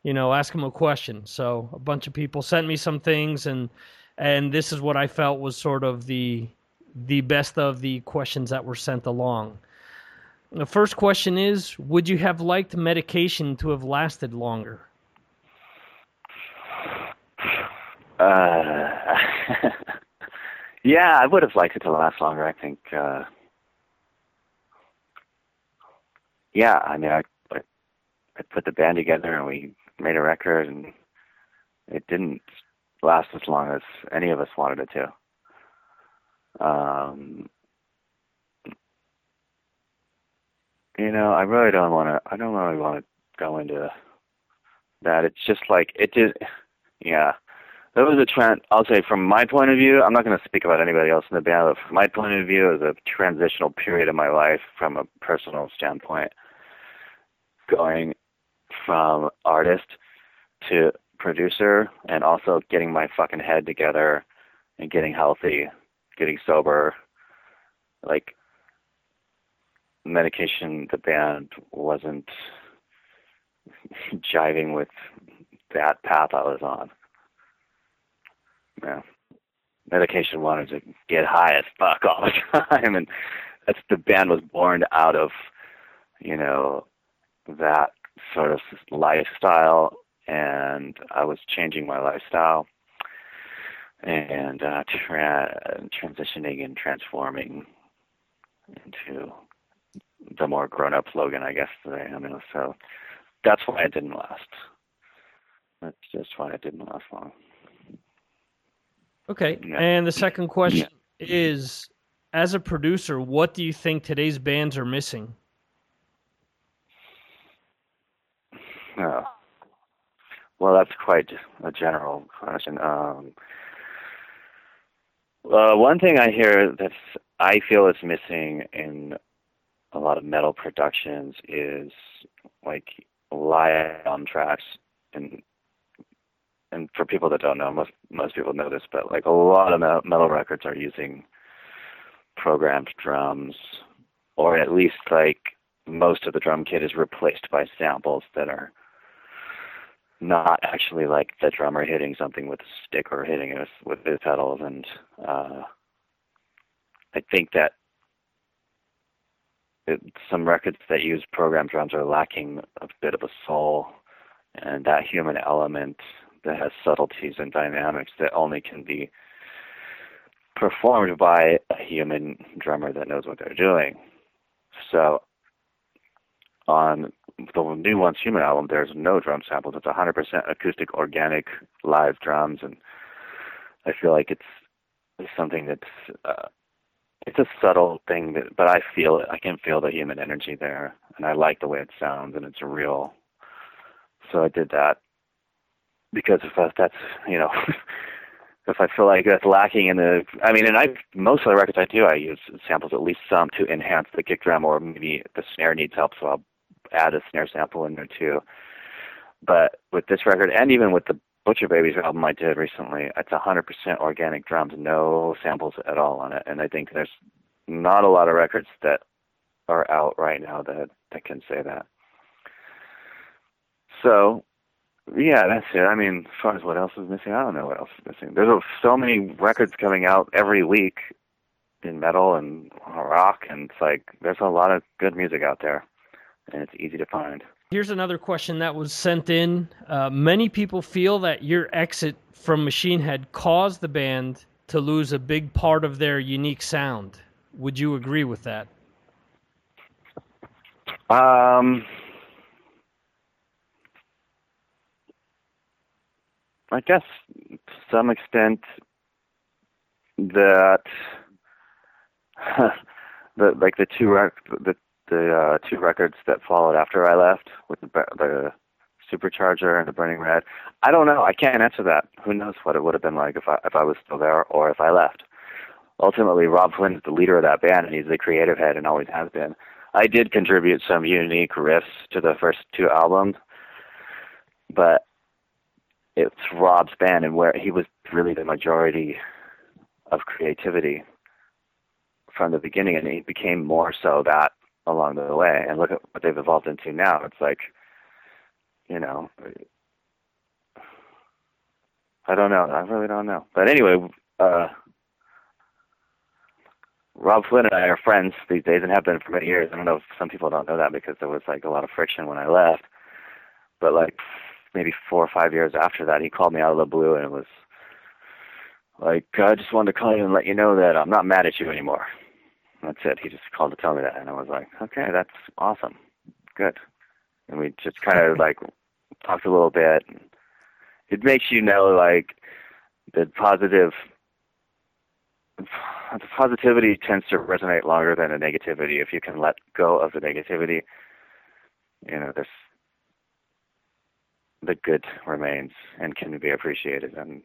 you know, ask him a question? So a bunch of people sent me some things, and and this is what I felt was sort of the the best of the questions that were sent along. The first question is, would you have liked medication to have lasted longer? Uh, yeah, I would have liked it to last longer, I think. Uh, yeah, I mean, I, I, I put the band together and we made a record, and it didn't last as long as any of us wanted it to. Um, you know, I really don't want to, I don't really want to go into that. It's just like, it did, yeah. That was a trend, I'll say, from my point of view. I'm not going to speak about anybody else in the band, but from my point of view, it was a transitional period of my life from a personal standpoint, going from artist to producer, and also getting my fucking head together and getting healthy, getting sober, like Medication, the band, wasn't jiving with that path I was on. Yeah. Medication wanted to get high as fuck all the time, and that's the band was born out of, you know, that sort of lifestyle, and I was changing my lifestyle and uh, tra- transitioning and transforming into the more grown-up Logan, I guess, that I am. You know, so that's why it didn't last. That's just why it didn't last long. Okay, yeah. And the second question yeah. is, as a producer, what do you think today's bands are missing? Oh. Well, that's quite a general question. Um, uh, one thing I hear that I feel is missing in a lot of metal productions is like live album tracks, and and for people that don't know, most most people know this, but like a lot of metal records are using programmed drums, or at least like most of the drum kit is replaced by samples that are not actually like the drummer hitting something with a stick or hitting it with his pedals, and uh, I think that It, some records that use programmed drums are lacking a bit of a soul and that human element that has subtleties and dynamics that only can be performed by a human drummer that knows what they're doing. So on the new Once Human album, there's no drum samples. It's one hundred percent acoustic, organic, live drums, and I feel like it's, it's something that's... Uh, It's a subtle thing, that, but I feel it. I can feel the human energy there, and I like the way it sounds, and it's real. So I did that because if I, that's, you know, if I feel like that's lacking in the, I mean, and I most of the records I do, I use samples, at least some, to enhance the kick drum, or maybe the snare needs help, so I'll add a snare sample in there too. But with this record, and even with the Butcher Babies album I did recently, it's one hundred percent organic drums, no samples at all on it. And I think there's not a lot of records that are out right now that, that can say that. So, yeah, that's it. I mean, as far as what else is missing, I don't know what else is missing. There's so many records coming out every week in metal and rock, and it's like there's a lot of good music out there, and it's easy to find. Here's another question that was sent in. Uh, many people feel that your exit from Machine Head caused the band to lose a big part of their unique sound. Would you agree with that? Um, I guess to some extent that the like the two rec- the the uh, two records that followed after I left, with the, the Supercharger and the Burning Red. I don't know. I can't answer that. Who knows what it would have been like if I if I was still there or if I left. Ultimately, Rob Flynn is the leader of that band, and he's the creative head and always has been. I did contribute some unique riffs to the first two albums, but it's Rob's band, and where he was really the majority of creativity from the beginning, and he became more so that along the way, and look at what they've evolved into now. It's like, you know, I don't know. I really don't know. But anyway, uh, Rob Flynn and I are friends these days and have been for many years. I don't know if some people don't know that because there was like a lot of friction when I left. But like maybe four or five years after that, he called me out of the blue and was like, I just wanted to call you and let you know that I'm not mad at you anymore. That's it. He just called to tell me that, and I was like, okay, that's awesome. Good. And we just kind of, like, talked a little bit. It makes you know, like, the positive, the positivity tends to resonate longer than the negativity. If you can let go of the negativity, you know, there's, the good remains and can be appreciated, and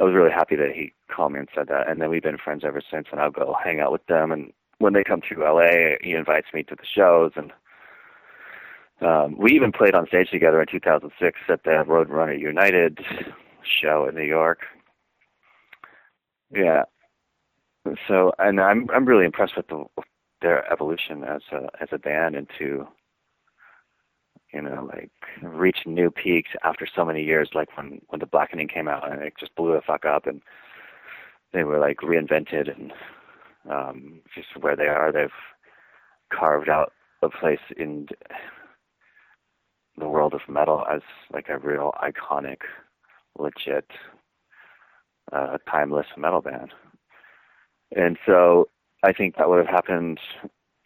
I was really happy that he called me and said that, and then we've been friends ever since, and I'll go hang out with them, and when they come through L A, he invites me to the shows, and um, we even played on stage together in two thousand six at the Roadrunner United show in New York. Yeah. So, and I'm I'm really impressed with the, their evolution as a as a band into, you know, like reach new peaks after so many years. Like when when the Blackening came out, and it just blew the fuck up, and they were like reinvented, and um, just where they are, they've carved out a place in the world of metal as like a real iconic, legit, uh, timeless metal band. And so I think that would have happened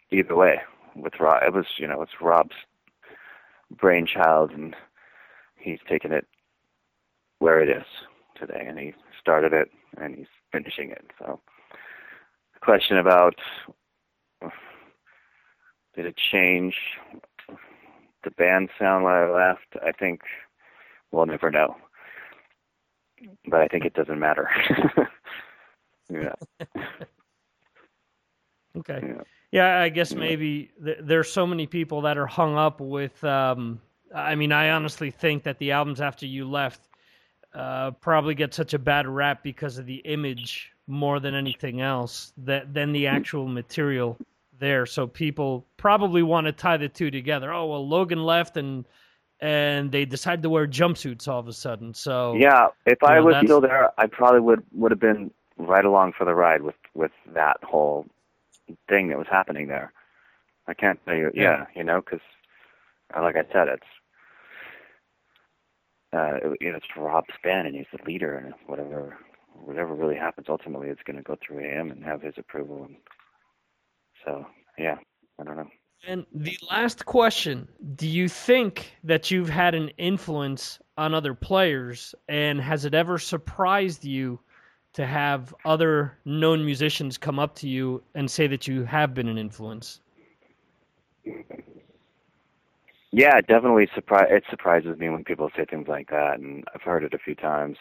either way with Rob. It was, you know, it's Rob's brainchild, and he's taken it where it is today, and he started it and he's finishing it. So the question about did it change the band sound when I left, I think we'll never know. But I think it doesn't matter. Yeah. Okay. Yeah. yeah, I guess maybe th- there's so many people that are hung up with, um, I mean, I honestly think that the albums after you left uh, probably get such a bad rap because of the image more than anything else that than the actual material there. So people probably want to tie the two together. Oh, well, Logan left and and they decided to wear jumpsuits all of a sudden. So yeah, if I know, was that's... still there, I probably would, would have been right along for the ride with, with that whole thing that was happening there. I can't tell you, yeah, you know, because like I said, it's uh, it, you know, it's Rob's band, and he's the leader, and whatever whatever really happens ultimately, it's going to go through him and have his approval. And so yeah, I don't know. And the last question: do you think that you've had an influence on other players, and has it ever surprised you to have other known musicians come up to you and say that you have been an influence? Yeah, it definitely surpri- it surprises me when people say things like that, and I've heard it a few times.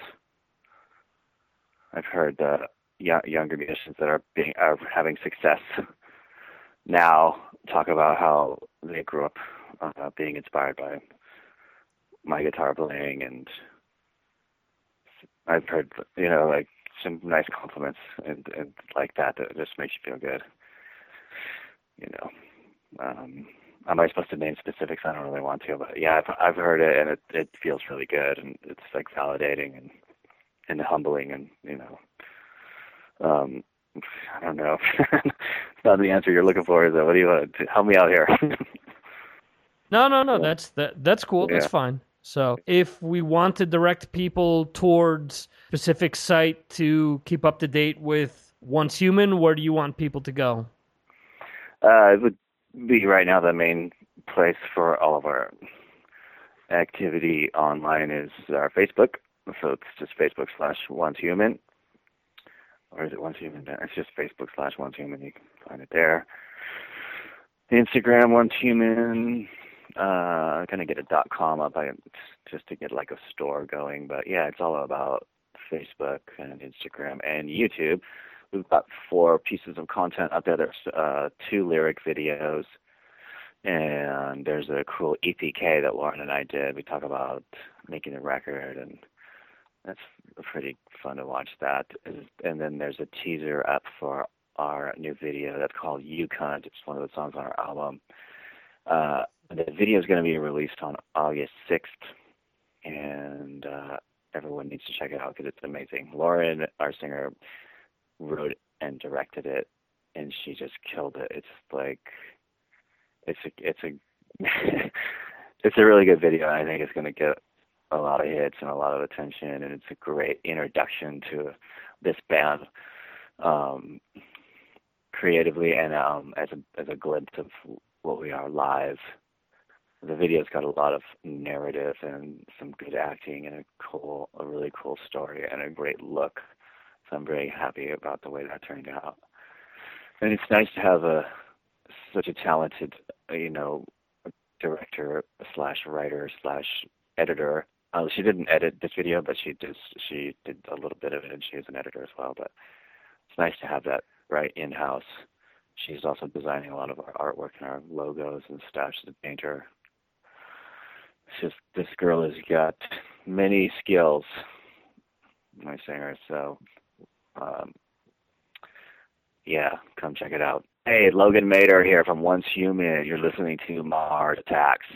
I've heard that y- younger musicians that are, being, are having success now talk about how they grew up uh, being inspired by my guitar playing, and I've heard, you know, like, some nice compliments and, and like that that just makes you feel good. You know, um, am I supposed to name specifics? I don't really want to, but yeah, I've, I've heard it, and it, it feels really good, and it's like validating and, and humbling, and, you know, um, I don't know. It's not the answer you're looking for, is it? What do you want to help me out here? no, no, no. That's that. That's cool. Yeah. That's fine. So if we want to direct people towards a specific site to keep up to date with Once Human, where do you want people to go? Uh, it would be right now the main place for all of our activity online is our Facebook. So it's just Facebook slash Once Human. Or is it Once Human? It's just Facebook slash Once Human. You can find it there. Instagram, Once Human. Uh, I'm going to get a dot com up I, just to get like a store going. But yeah, it's all about Facebook and Instagram and YouTube. We've got four pieces of content up there. There's uh, two lyric videos, and there's a cool E P K that Lauren and I did. We talk about making a record, and that's pretty fun to watch that. And then there's a teaser up for our new video that's called You Cunt. It's one of the songs on our album. Uh, The video is going to be released on August sixth, and uh, everyone needs to check it out because it's amazing. Lauren, our singer, wrote and directed it, and she just killed it. It's like, it's a, it's a, it's a really good video. I think it's going to get a lot of hits and a lot of attention, and it's a great introduction to this band, um, creatively and um, as a as a glimpse of what we are live. The video's got a lot of narrative and some good acting and a cool, a really cool story and a great look. So I'm very happy about the way that turned out. And it's nice to have a such a talented, you know, director slash writer slash editor. Uh, she didn't edit this video, but she did she did a little bit of it, and she was an editor as well. But it's nice to have that right in house. She's also designing a lot of our artwork and our logos and stuff. She's a painter. Just, this girl has got many skills, my singer, so um, yeah, come check it out. Hey, Logan Mader here from Once Human. You're listening to Mars Attacks.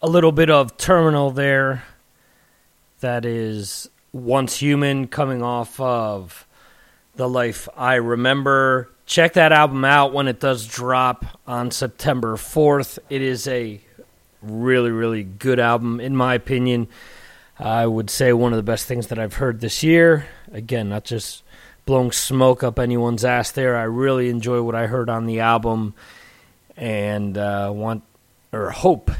A little bit of Terminal there. That is Once Human coming off of The Life I Remember. Check that album out when it does drop on September fourth. It is a really, really good album, in my opinion. I would say one of the best things that I've heard this year. Again, not just blowing smoke up anyone's ass there. I really enjoy what I heard on the album and uh, want or hope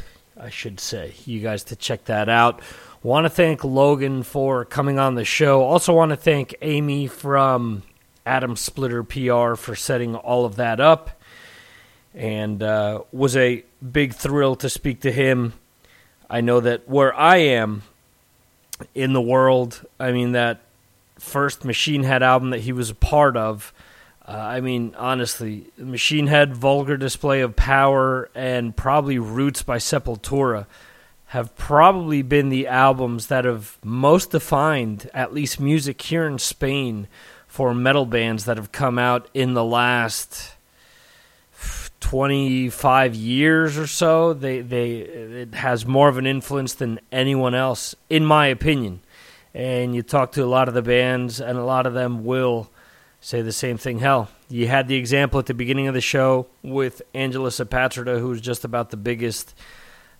I should say, you guys to check that out. Want to thank Logan for coming on the show. Also want to thank Amy from Adam Splitter P R for setting all of that up. And uh, was a big thrill to speak to him. I know that where I am in the world, I mean, that first Machine Head album that he was a part of, Uh, I mean, honestly, Machine Head, Vulgar Display of Power, and probably Roots by Sepultura have probably been the albums that have most defined, at least music here in Spain, for metal bands that have come out in the last twenty-five years or so. They, they, it has more of an influence than anyone else, in my opinion. And you talk to a lot of the bands, and a lot of them will say the same thing. Hell, you had the example at the beginning of the show with Angelus Apatrida, who's just about the biggest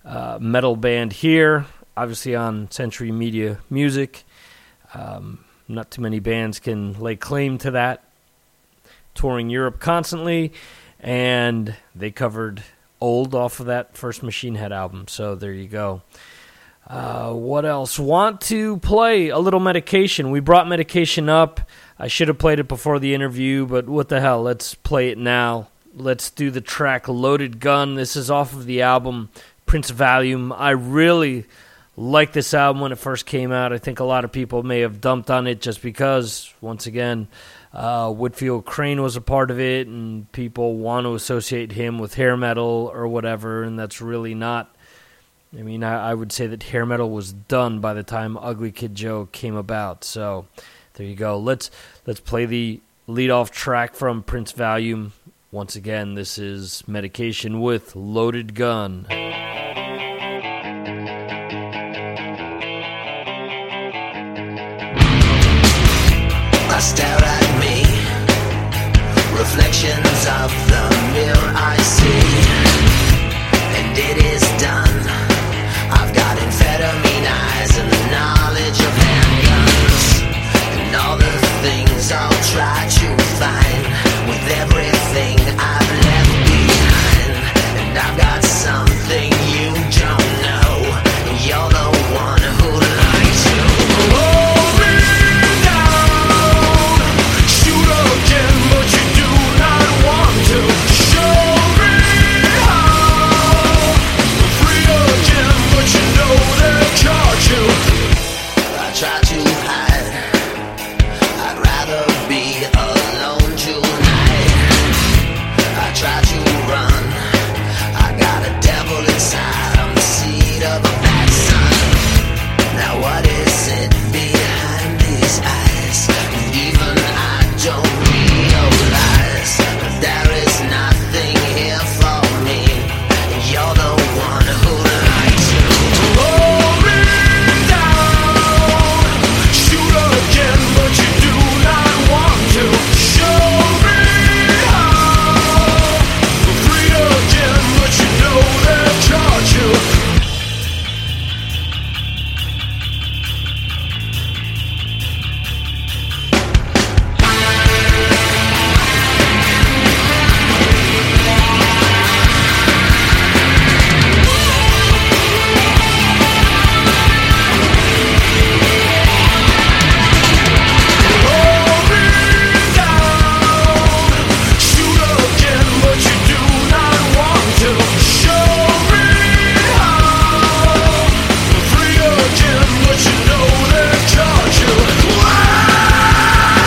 uh, metal band here, obviously on Century Media Music. Um, not too many bands can lay claim to that. Touring Europe constantly, and they covered Old off of that first Machine Head album, so there you go. Uh, what else? Want to play a little Medication. We brought Medication up. I should have played it before the interview, but what the hell? Let's play it now. Let's do the track Loaded Gun. This is off of the album Prince Valium. I really liked this album when it first came out. I think a lot of people may have dumped on it just because, once again, uh, Whitfield Crane was a part of it, and people want to associate him with hair metal or whatever, and that's really not... I mean, I, I would say that hair metal was done by the time Ugly Kid Joe came about, so there you go. Let's let's play the lead-off track from Prince Valium. Once again, this is Medication with Loaded Gun. Lust out at me, reflections of the mirror I see, and it is done. I've got amphetamine eyes and the knowledge of handguns, and all the things I'll try to find with everything I've left behind. And I've got something you don't know, and you're the one who likes to hold me down. Shoot again, but you do not want to. Show me how. Free again, but you know they'll charge you. I try to hide, I'd rather be alone tonight. I try to run, I got a devil inside. I'm the seed of a bad son. Now what is it behind these eyes? And even I don't realize that there is nothing here for me, and you're the one who likes to hold me down. Shoot again, but you do not want to. Show me how. Free again, but you know they'll charge you. Hold me down. Shoot again, but you do not want to. Show me how. Free again, but you know they'll charge you. Love me down. Love me down. Love me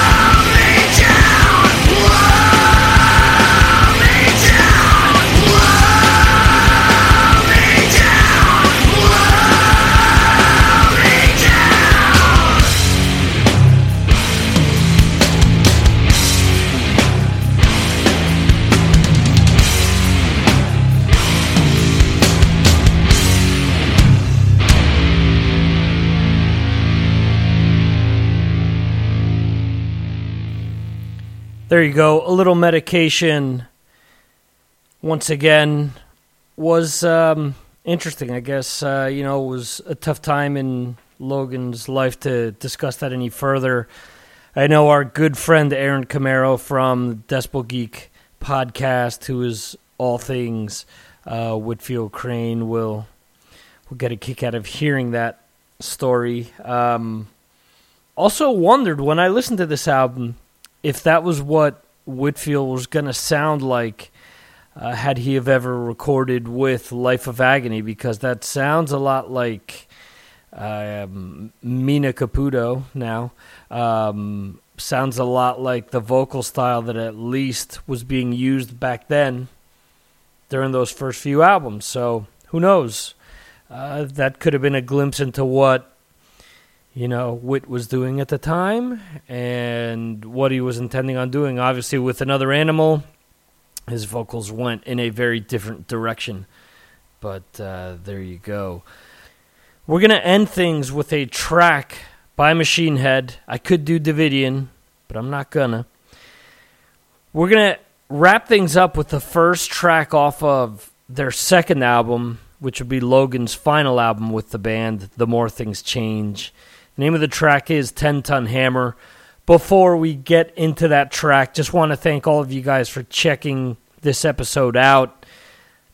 down. Love me down. There you go. A little Medication, once again, was um, interesting. I guess, uh, you know, it was a tough time in Logan's life to discuss that any further. I know our good friend Aaron Camero from Decibel Geek podcast, who is all things uh, Whitfield Crane, will will get a kick out of hearing that story. Um, also wondered when I listened to this album if that was what Whitfield was going to sound like uh, had he have ever recorded with Life of Agony, because that sounds a lot like um, Mina Caputo now. Um, sounds a lot like the vocal style that at least was being used back then during those first few albums. So who knows? Uh, that could have been a glimpse into what, you know, Whit was doing at the time and what he was intending on doing. Obviously, with Another Animal, his vocals went in a very different direction. But uh, there you go. We're going to end things with a track by Machine Head. I could do Davidian, but I'm not going to. We're going to wrap things up with the first track off of their second album, which would be Logan's final album with the band, The More Things Change. The name of the track is ten ton hammer. Before we get into that track, just want to thank all of you guys for checking this episode out.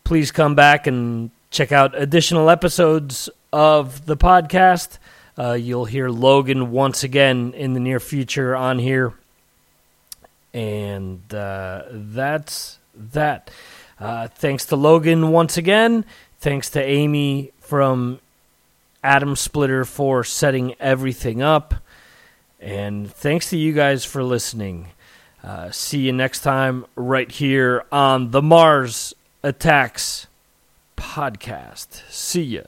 Please come back and check out additional episodes of the podcast. Uh, you'll hear Logan once again in the near future on here. And uh, that's that. Uh, thanks to Logan once again. Thanks to Amy from Atom Splitter for setting everything up. And thanks to you guys for listening. Uh, see you next time right here on the Mars Attacks podcast. See ya.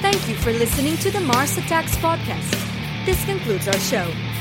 Thank you for listening to the Mars Attacks podcast. This concludes our show.